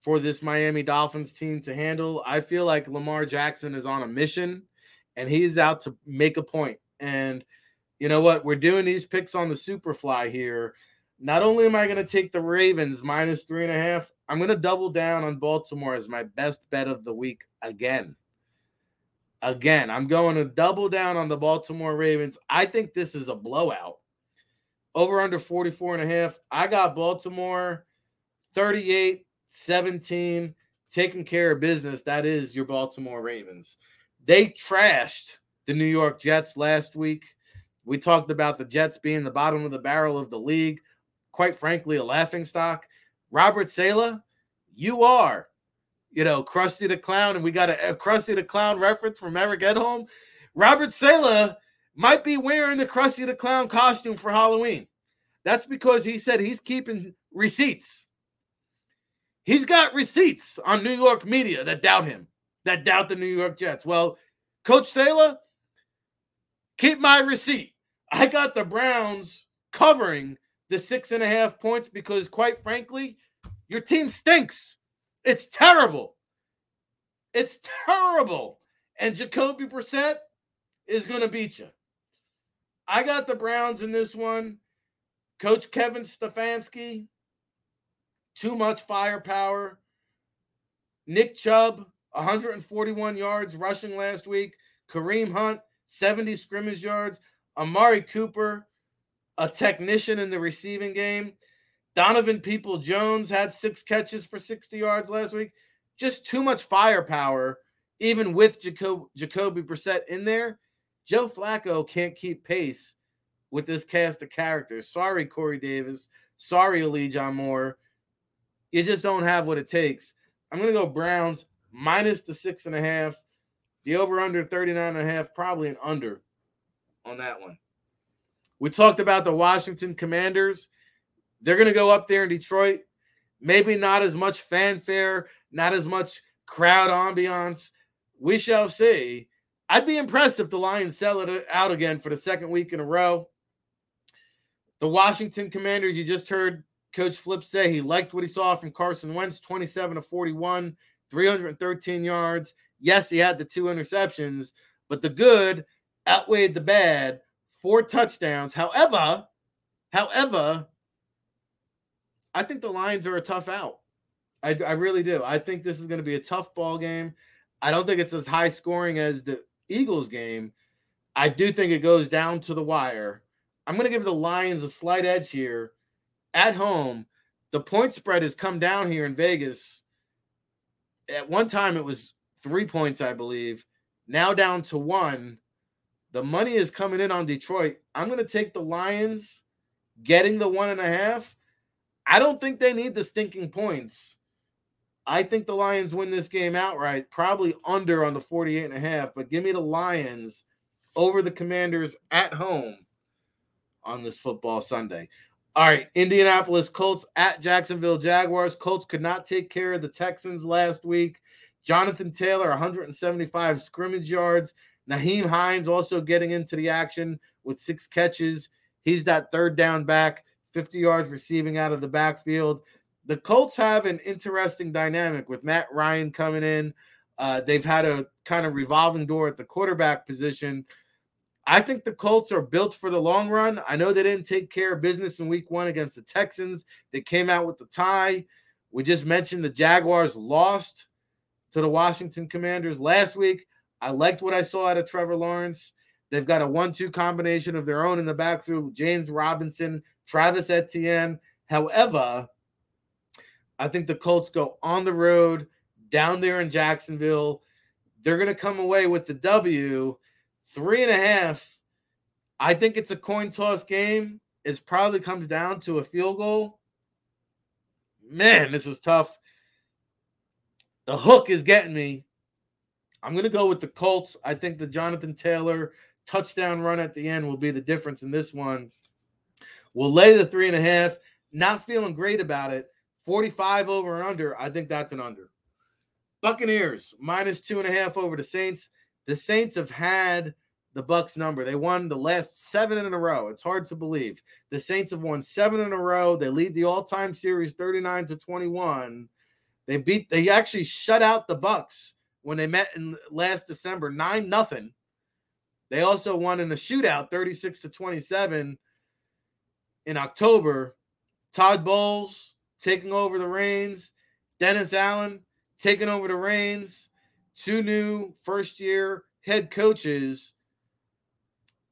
for this Miami Dolphins team to handle. I feel like Lamar Jackson is on a mission, and he's out to make a point. And you know what? We're doing these picks on the Superfly here. Not only am I going to take the Ravens -3.5, I'm going to double down on Baltimore as my best bet of the week again. Again, I'm going to double down on the Baltimore Ravens. I think this is a blowout. Over under 44.5. I got Baltimore 38-17, taking care of business. That is your Baltimore Ravens. They trashed the New York Jets last week. We talked about the Jets being the bottom of the barrel of the league. Quite frankly, a laughingstock. Robert Saleh, you are, you know, Krusty the Clown, and we got a Krusty the Clown reference from Eric Edholm. Robert Saleh might be wearing the Krusty the Clown costume for Halloween. That's because he said he's keeping receipts. He's got receipts on New York media that doubt him, that doubt the New York Jets. Well, Coach Saleh, keep my receipt. I got the Browns covering the 6.5 points because, quite frankly, your team stinks. It's terrible. It's terrible. And Jacoby Brissett is going to beat you. I got the Browns in this one. Coach Kevin Stefanski, too much firepower. Nick Chubb, 141 yards rushing last week. Kareem Hunt, 70 scrimmage yards. Amari Cooper, a technician in the receiving game. Donovan Peoples-Jones had 6 catches for 60 yards last week. Just too much firepower, even with Jacoby Brissett in there. Joe Flacco can't keep pace with this cast of characters. Sorry, Corey Davis. Sorry, Elijah Moore. You just don't have what it takes. I'm going to go Browns minus the 6.5. The over-under 39.5, probably an under on that one. We talked about the Washington Commanders. They're going to go up there in Detroit. Maybe not as much fanfare, not as much crowd ambiance. We shall see. I'd be impressed if the Lions sell it out again for the second week in a row. The Washington Commanders, you just heard Coach Flip say he liked what he saw from Carson Wentz, 27-41, 313 yards. Yes, he had the 2 interceptions, but the good outweighed the bad. 4 touchdowns. However, I think the Lions are a tough out. I really do. I think this is going to be a tough ball game. I don't think it's as high scoring as the Eagles game. I do think it goes down to the wire. I'm going to give the Lions a slight edge here at home. The point spread has come down here in Vegas. At one time, it was 3 points, I believe. Now down to 1. The money is coming in on Detroit. I'm going to take the Lions getting the 1.5. I don't think they need the stinking points. I think the Lions win this game outright, probably under on the 48.5, but give me the Lions over the Commanders at home on this football Sunday. All right, Indianapolis Colts at Jacksonville Jaguars. Colts could not take care of the Texans last week. Jonathan Taylor, 175 scrimmage yards. Naheem Hines also getting into the action with 6 catches. He's that 3rd down back, 50 yards receiving out of the backfield. the Colts have an interesting dynamic with Matt Ryan coming in. They've had a kind of revolving door at the quarterback position. I think the Colts are built for the long run. I know they didn't take care of business in week one against the Texans. They came out with the tie. We just mentioned the Jaguars lost to the Washington Commanders last week. I liked what I saw out of Trevor Lawrence. They've got a 1-2 combination of their own in the backfield, James Robinson, Travis Etienne. However, I think the Colts go on the road down there in Jacksonville. They're going to come away with the W. 3.5. I think it's a coin toss game. It probably comes down to a field goal. Man, this was tough. The hook is getting me. I'm going to go with the Colts. I think the Jonathan Taylor touchdown run at the end will be the difference in this one. We'll lay the 3.5. Not feeling great about it. 45 over and under. I think that's an under. Buccaneers, minus 2.5 over the Saints. The Saints have had the Bucs number. They won the last 7 in a row. It's hard to believe. The Saints have won 7 in a row. They lead the all-time series 39-21. They actually shut out the Bucs when they met in last December, 9-0. They also won in the shootout, 36-27 in October. Todd Bowles taking over the reins. Dennis Allen taking over the reins. 2 new first-year head coaches.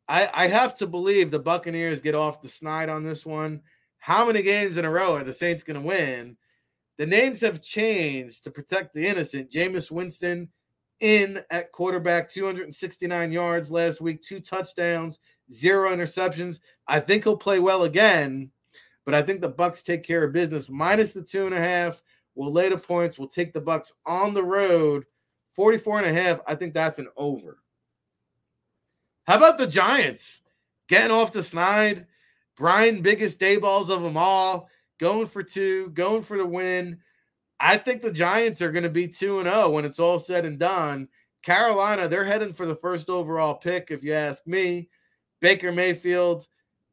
I have to believe the Buccaneers get off the snide on this one. How many games in a row are the Saints going to win? The names have changed to protect the innocent. Jameis Winston in at quarterback, 269 yards last week, 2 touchdowns, 0 interceptions. I think he'll play well again, but I think the Bucs take care of business. Minus the 2.5, we'll lay the points. We'll take the Bucs on the road, 44.5. I think that's an over. How about the Giants getting off the snide? Brian, biggest day balls of them all. Going for 2, going for the win. I think the Giants are going to be 2-0 when it's all said and done. Carolina, they're heading for the first overall pick, if you ask me. Baker Mayfield,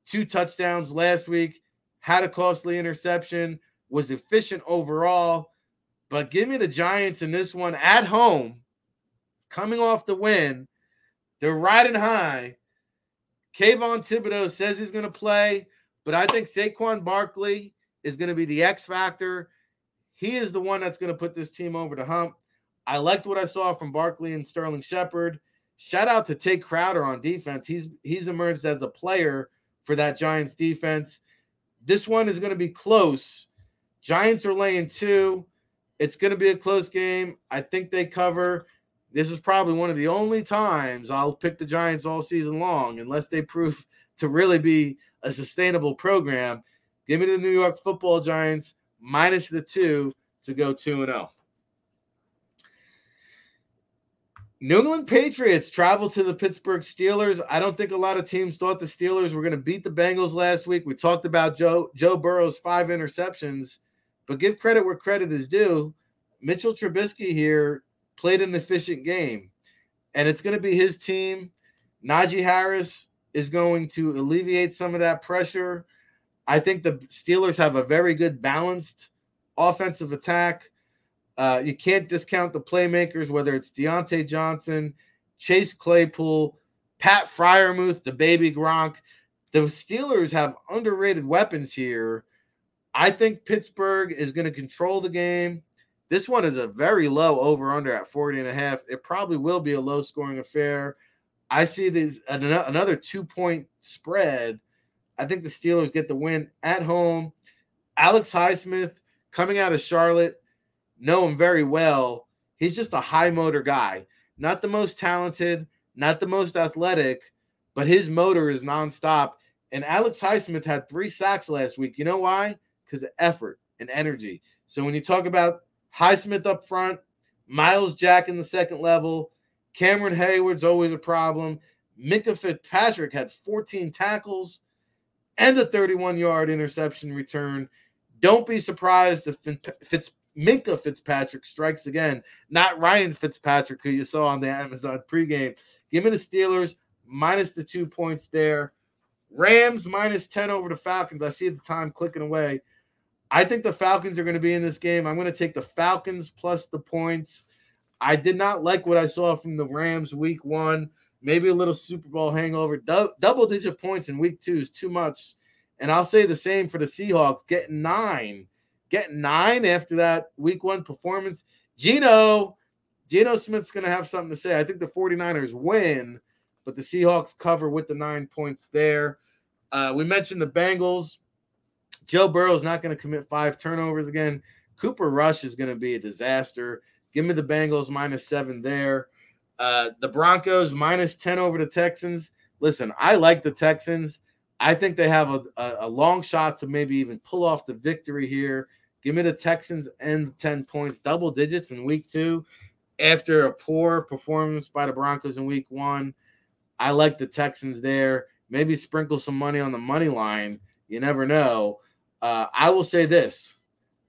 2 touchdowns last week, had a costly interception, was efficient overall. But give me the Giants in this one at home, coming off the win. They're riding high. Kayvon Thibodeau says he's going to play, but I think Saquon Barkley is going to be the X factor. He is the one that's going to put this team over the hump. I liked what I saw from Barkley and Sterling Shepard. Shout out to Tate Crowder on defense. He's emerged as a player for that Giants defense. This one is going to be close. Giants are laying 2. It's going to be a close game. I think they cover. This is probably one of the only times I'll pick the Giants all season long, unless they prove to really be a sustainable program. Give me the New York Football Giants minus the 2 to go 2-0. New England Patriots travel to the Pittsburgh Steelers. I don't think a lot of teams thought the Steelers were going to beat the Bengals last week. We talked about Joe Burrow's 5 interceptions, but give credit where credit is due. Mitchell Trubisky here played an efficient game, and it's going to be his team. Najee Harris is going to alleviate some of that pressure. I think the Steelers have a very good balanced offensive attack. You can't discount the playmakers, whether it's Deontay Johnson, Chase Claypool, Pat Freiermuth, the baby Gronk. The Steelers have underrated weapons here. I think Pittsburgh is going to control the game. This one is a very low over-under at 40.5. It probably will be a low-scoring affair. I see these another 2-point spread. I think the Steelers get the win at home. Alex Highsmith, coming out of Charlotte, know him very well. He's just a high-motor guy. Not the most talented, not the most athletic, but his motor is nonstop. And Alex Highsmith had 3 sacks last week. You know why? Because of effort and energy. So when you talk about Highsmith up front, Miles Jack in the second level, Cameron Hayward's always a problem. Minka Fitzpatrick had 14 tackles and a 31-yard interception return. Don't be surprised if Minka Fitzpatrick strikes again, not Ryan Fitzpatrick, who you saw on the Amazon pregame. Give me the Steelers minus the 2 points there. Rams minus 10 over the Falcons. I see the time clicking away. I think the Falcons are going to be in this game. I'm going to take the Falcons plus the points. I did not like what I saw from the Rams week one. Maybe a little Super Bowl hangover. Double-digit points in week two is too much. And I'll say the same for the Seahawks. Get nine after that week one performance. Geno Smith's going to have something to say. I think the 49ers win, but the Seahawks cover with the 9 points there. We mentioned the Bengals. Joe Burrow's not going to commit 5 turnovers again. Cooper Rush is going to be a disaster. Give me the Bengals -7 there. The Broncos -10 over the Texans. Listen, I like the Texans. I think they have a long shot to maybe even pull off the victory here. Give me the Texans and 10 points, double digits in week two after a poor performance by the Broncos in week one. I like the Texans there. Maybe sprinkle some money on the money line. You never know. I will say this.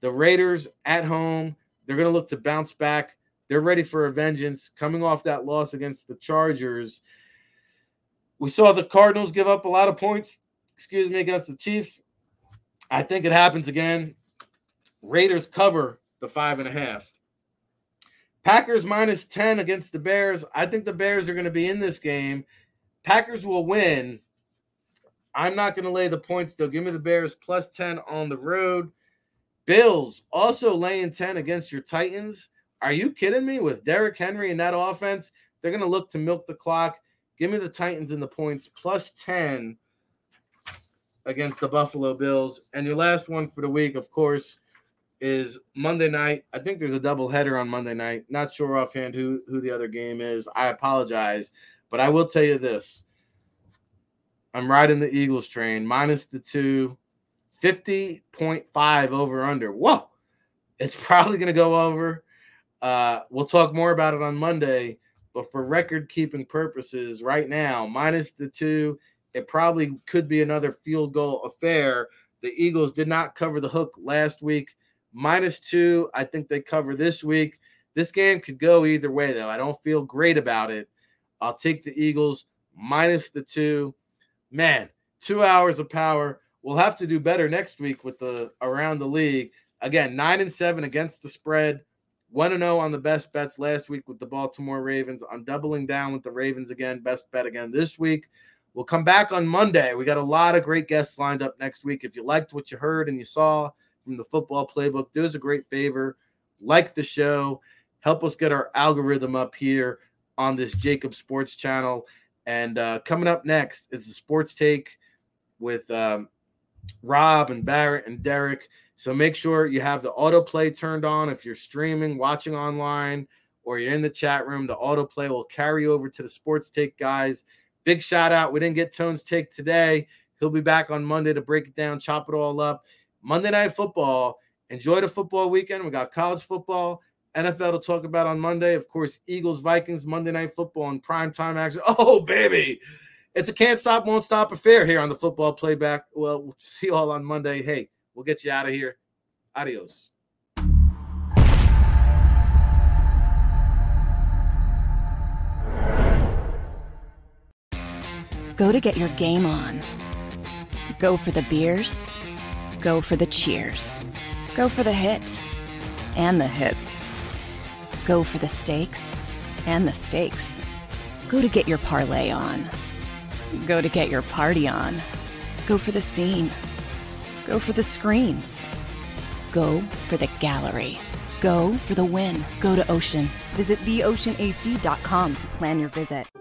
The Raiders at home, they're going to look to bounce back. They're ready for a vengeance coming off that loss against the Chargers. We saw the Cardinals give up a lot of points, against the Chiefs. I think it happens again. Raiders cover the 5.5. Packers -10 against the Bears. I think the Bears are going to be in this game. Packers will win. I'm not going to lay the points, though. Give me the Bears plus 10 on the road. Bills also laying 10 against your Titans. Are you kidding me? With Derrick Henry and that offense, they're going to look to milk the clock. Give me the Titans and the points plus 10 against the Buffalo Bills. And your last one for the week, of course, is Monday night. I think there's a doubleheader on Monday night. Not sure offhand who the other game is. I apologize, but I will tell you this. I'm riding the Eagles train, -2, 50.5 over under. Whoa! It's probably going to go over. We'll talk more about it on Monday, but for record-keeping purposes right now, -2, it probably could be another field goal affair. The Eagles did not cover the hook last week. -2, I think they cover this week. This game could go either way, though. I don't feel great about it. I'll take the Eagles -2. Man, 2 hours of power. We'll have to do better next week with the around the league. Again, 9-7 against the spread. 1-0 on the best bets last week with the Baltimore Ravens. I'm doubling down with the Ravens again. Best bet again this week. We'll come back on Monday. We got a lot of great guests lined up next week. If you liked what you heard and you saw from the Football Playbook, do us a great favor. Like the show. Help us get our algorithm up here on this JAKIB Sports channel. And coming up next is the Sports Take with Rob and Barrett and Derek. So make sure you have the autoplay turned on. If you're streaming, watching online, or you're in the chat room, the autoplay will carry over to the Sports Take guys. Big shout out. We didn't get Tone's take today. He'll be back on Monday to break it down, chop it all up. Monday Night Football. Enjoy the football weekend. We got college football, NFL to talk about on Monday. Of course, Eagles, Vikings, Monday Night Football, and primetime action. Oh, baby. It's a can't stop, won't stop affair here on the Football Playback. Well, we'll see you all on Monday. Hey. We'll get you out of here. Adios. Go to get your game on. Go for the beers. Go for the cheers. Go for the hit and the hits. Go for the stakes and the stakes. Go to get your parlay on. Go to get your party on. Go for the scene. Go for the screens. Go for the gallery. Go for the win. Go to Ocean. Visit theoceanac.com to plan your visit.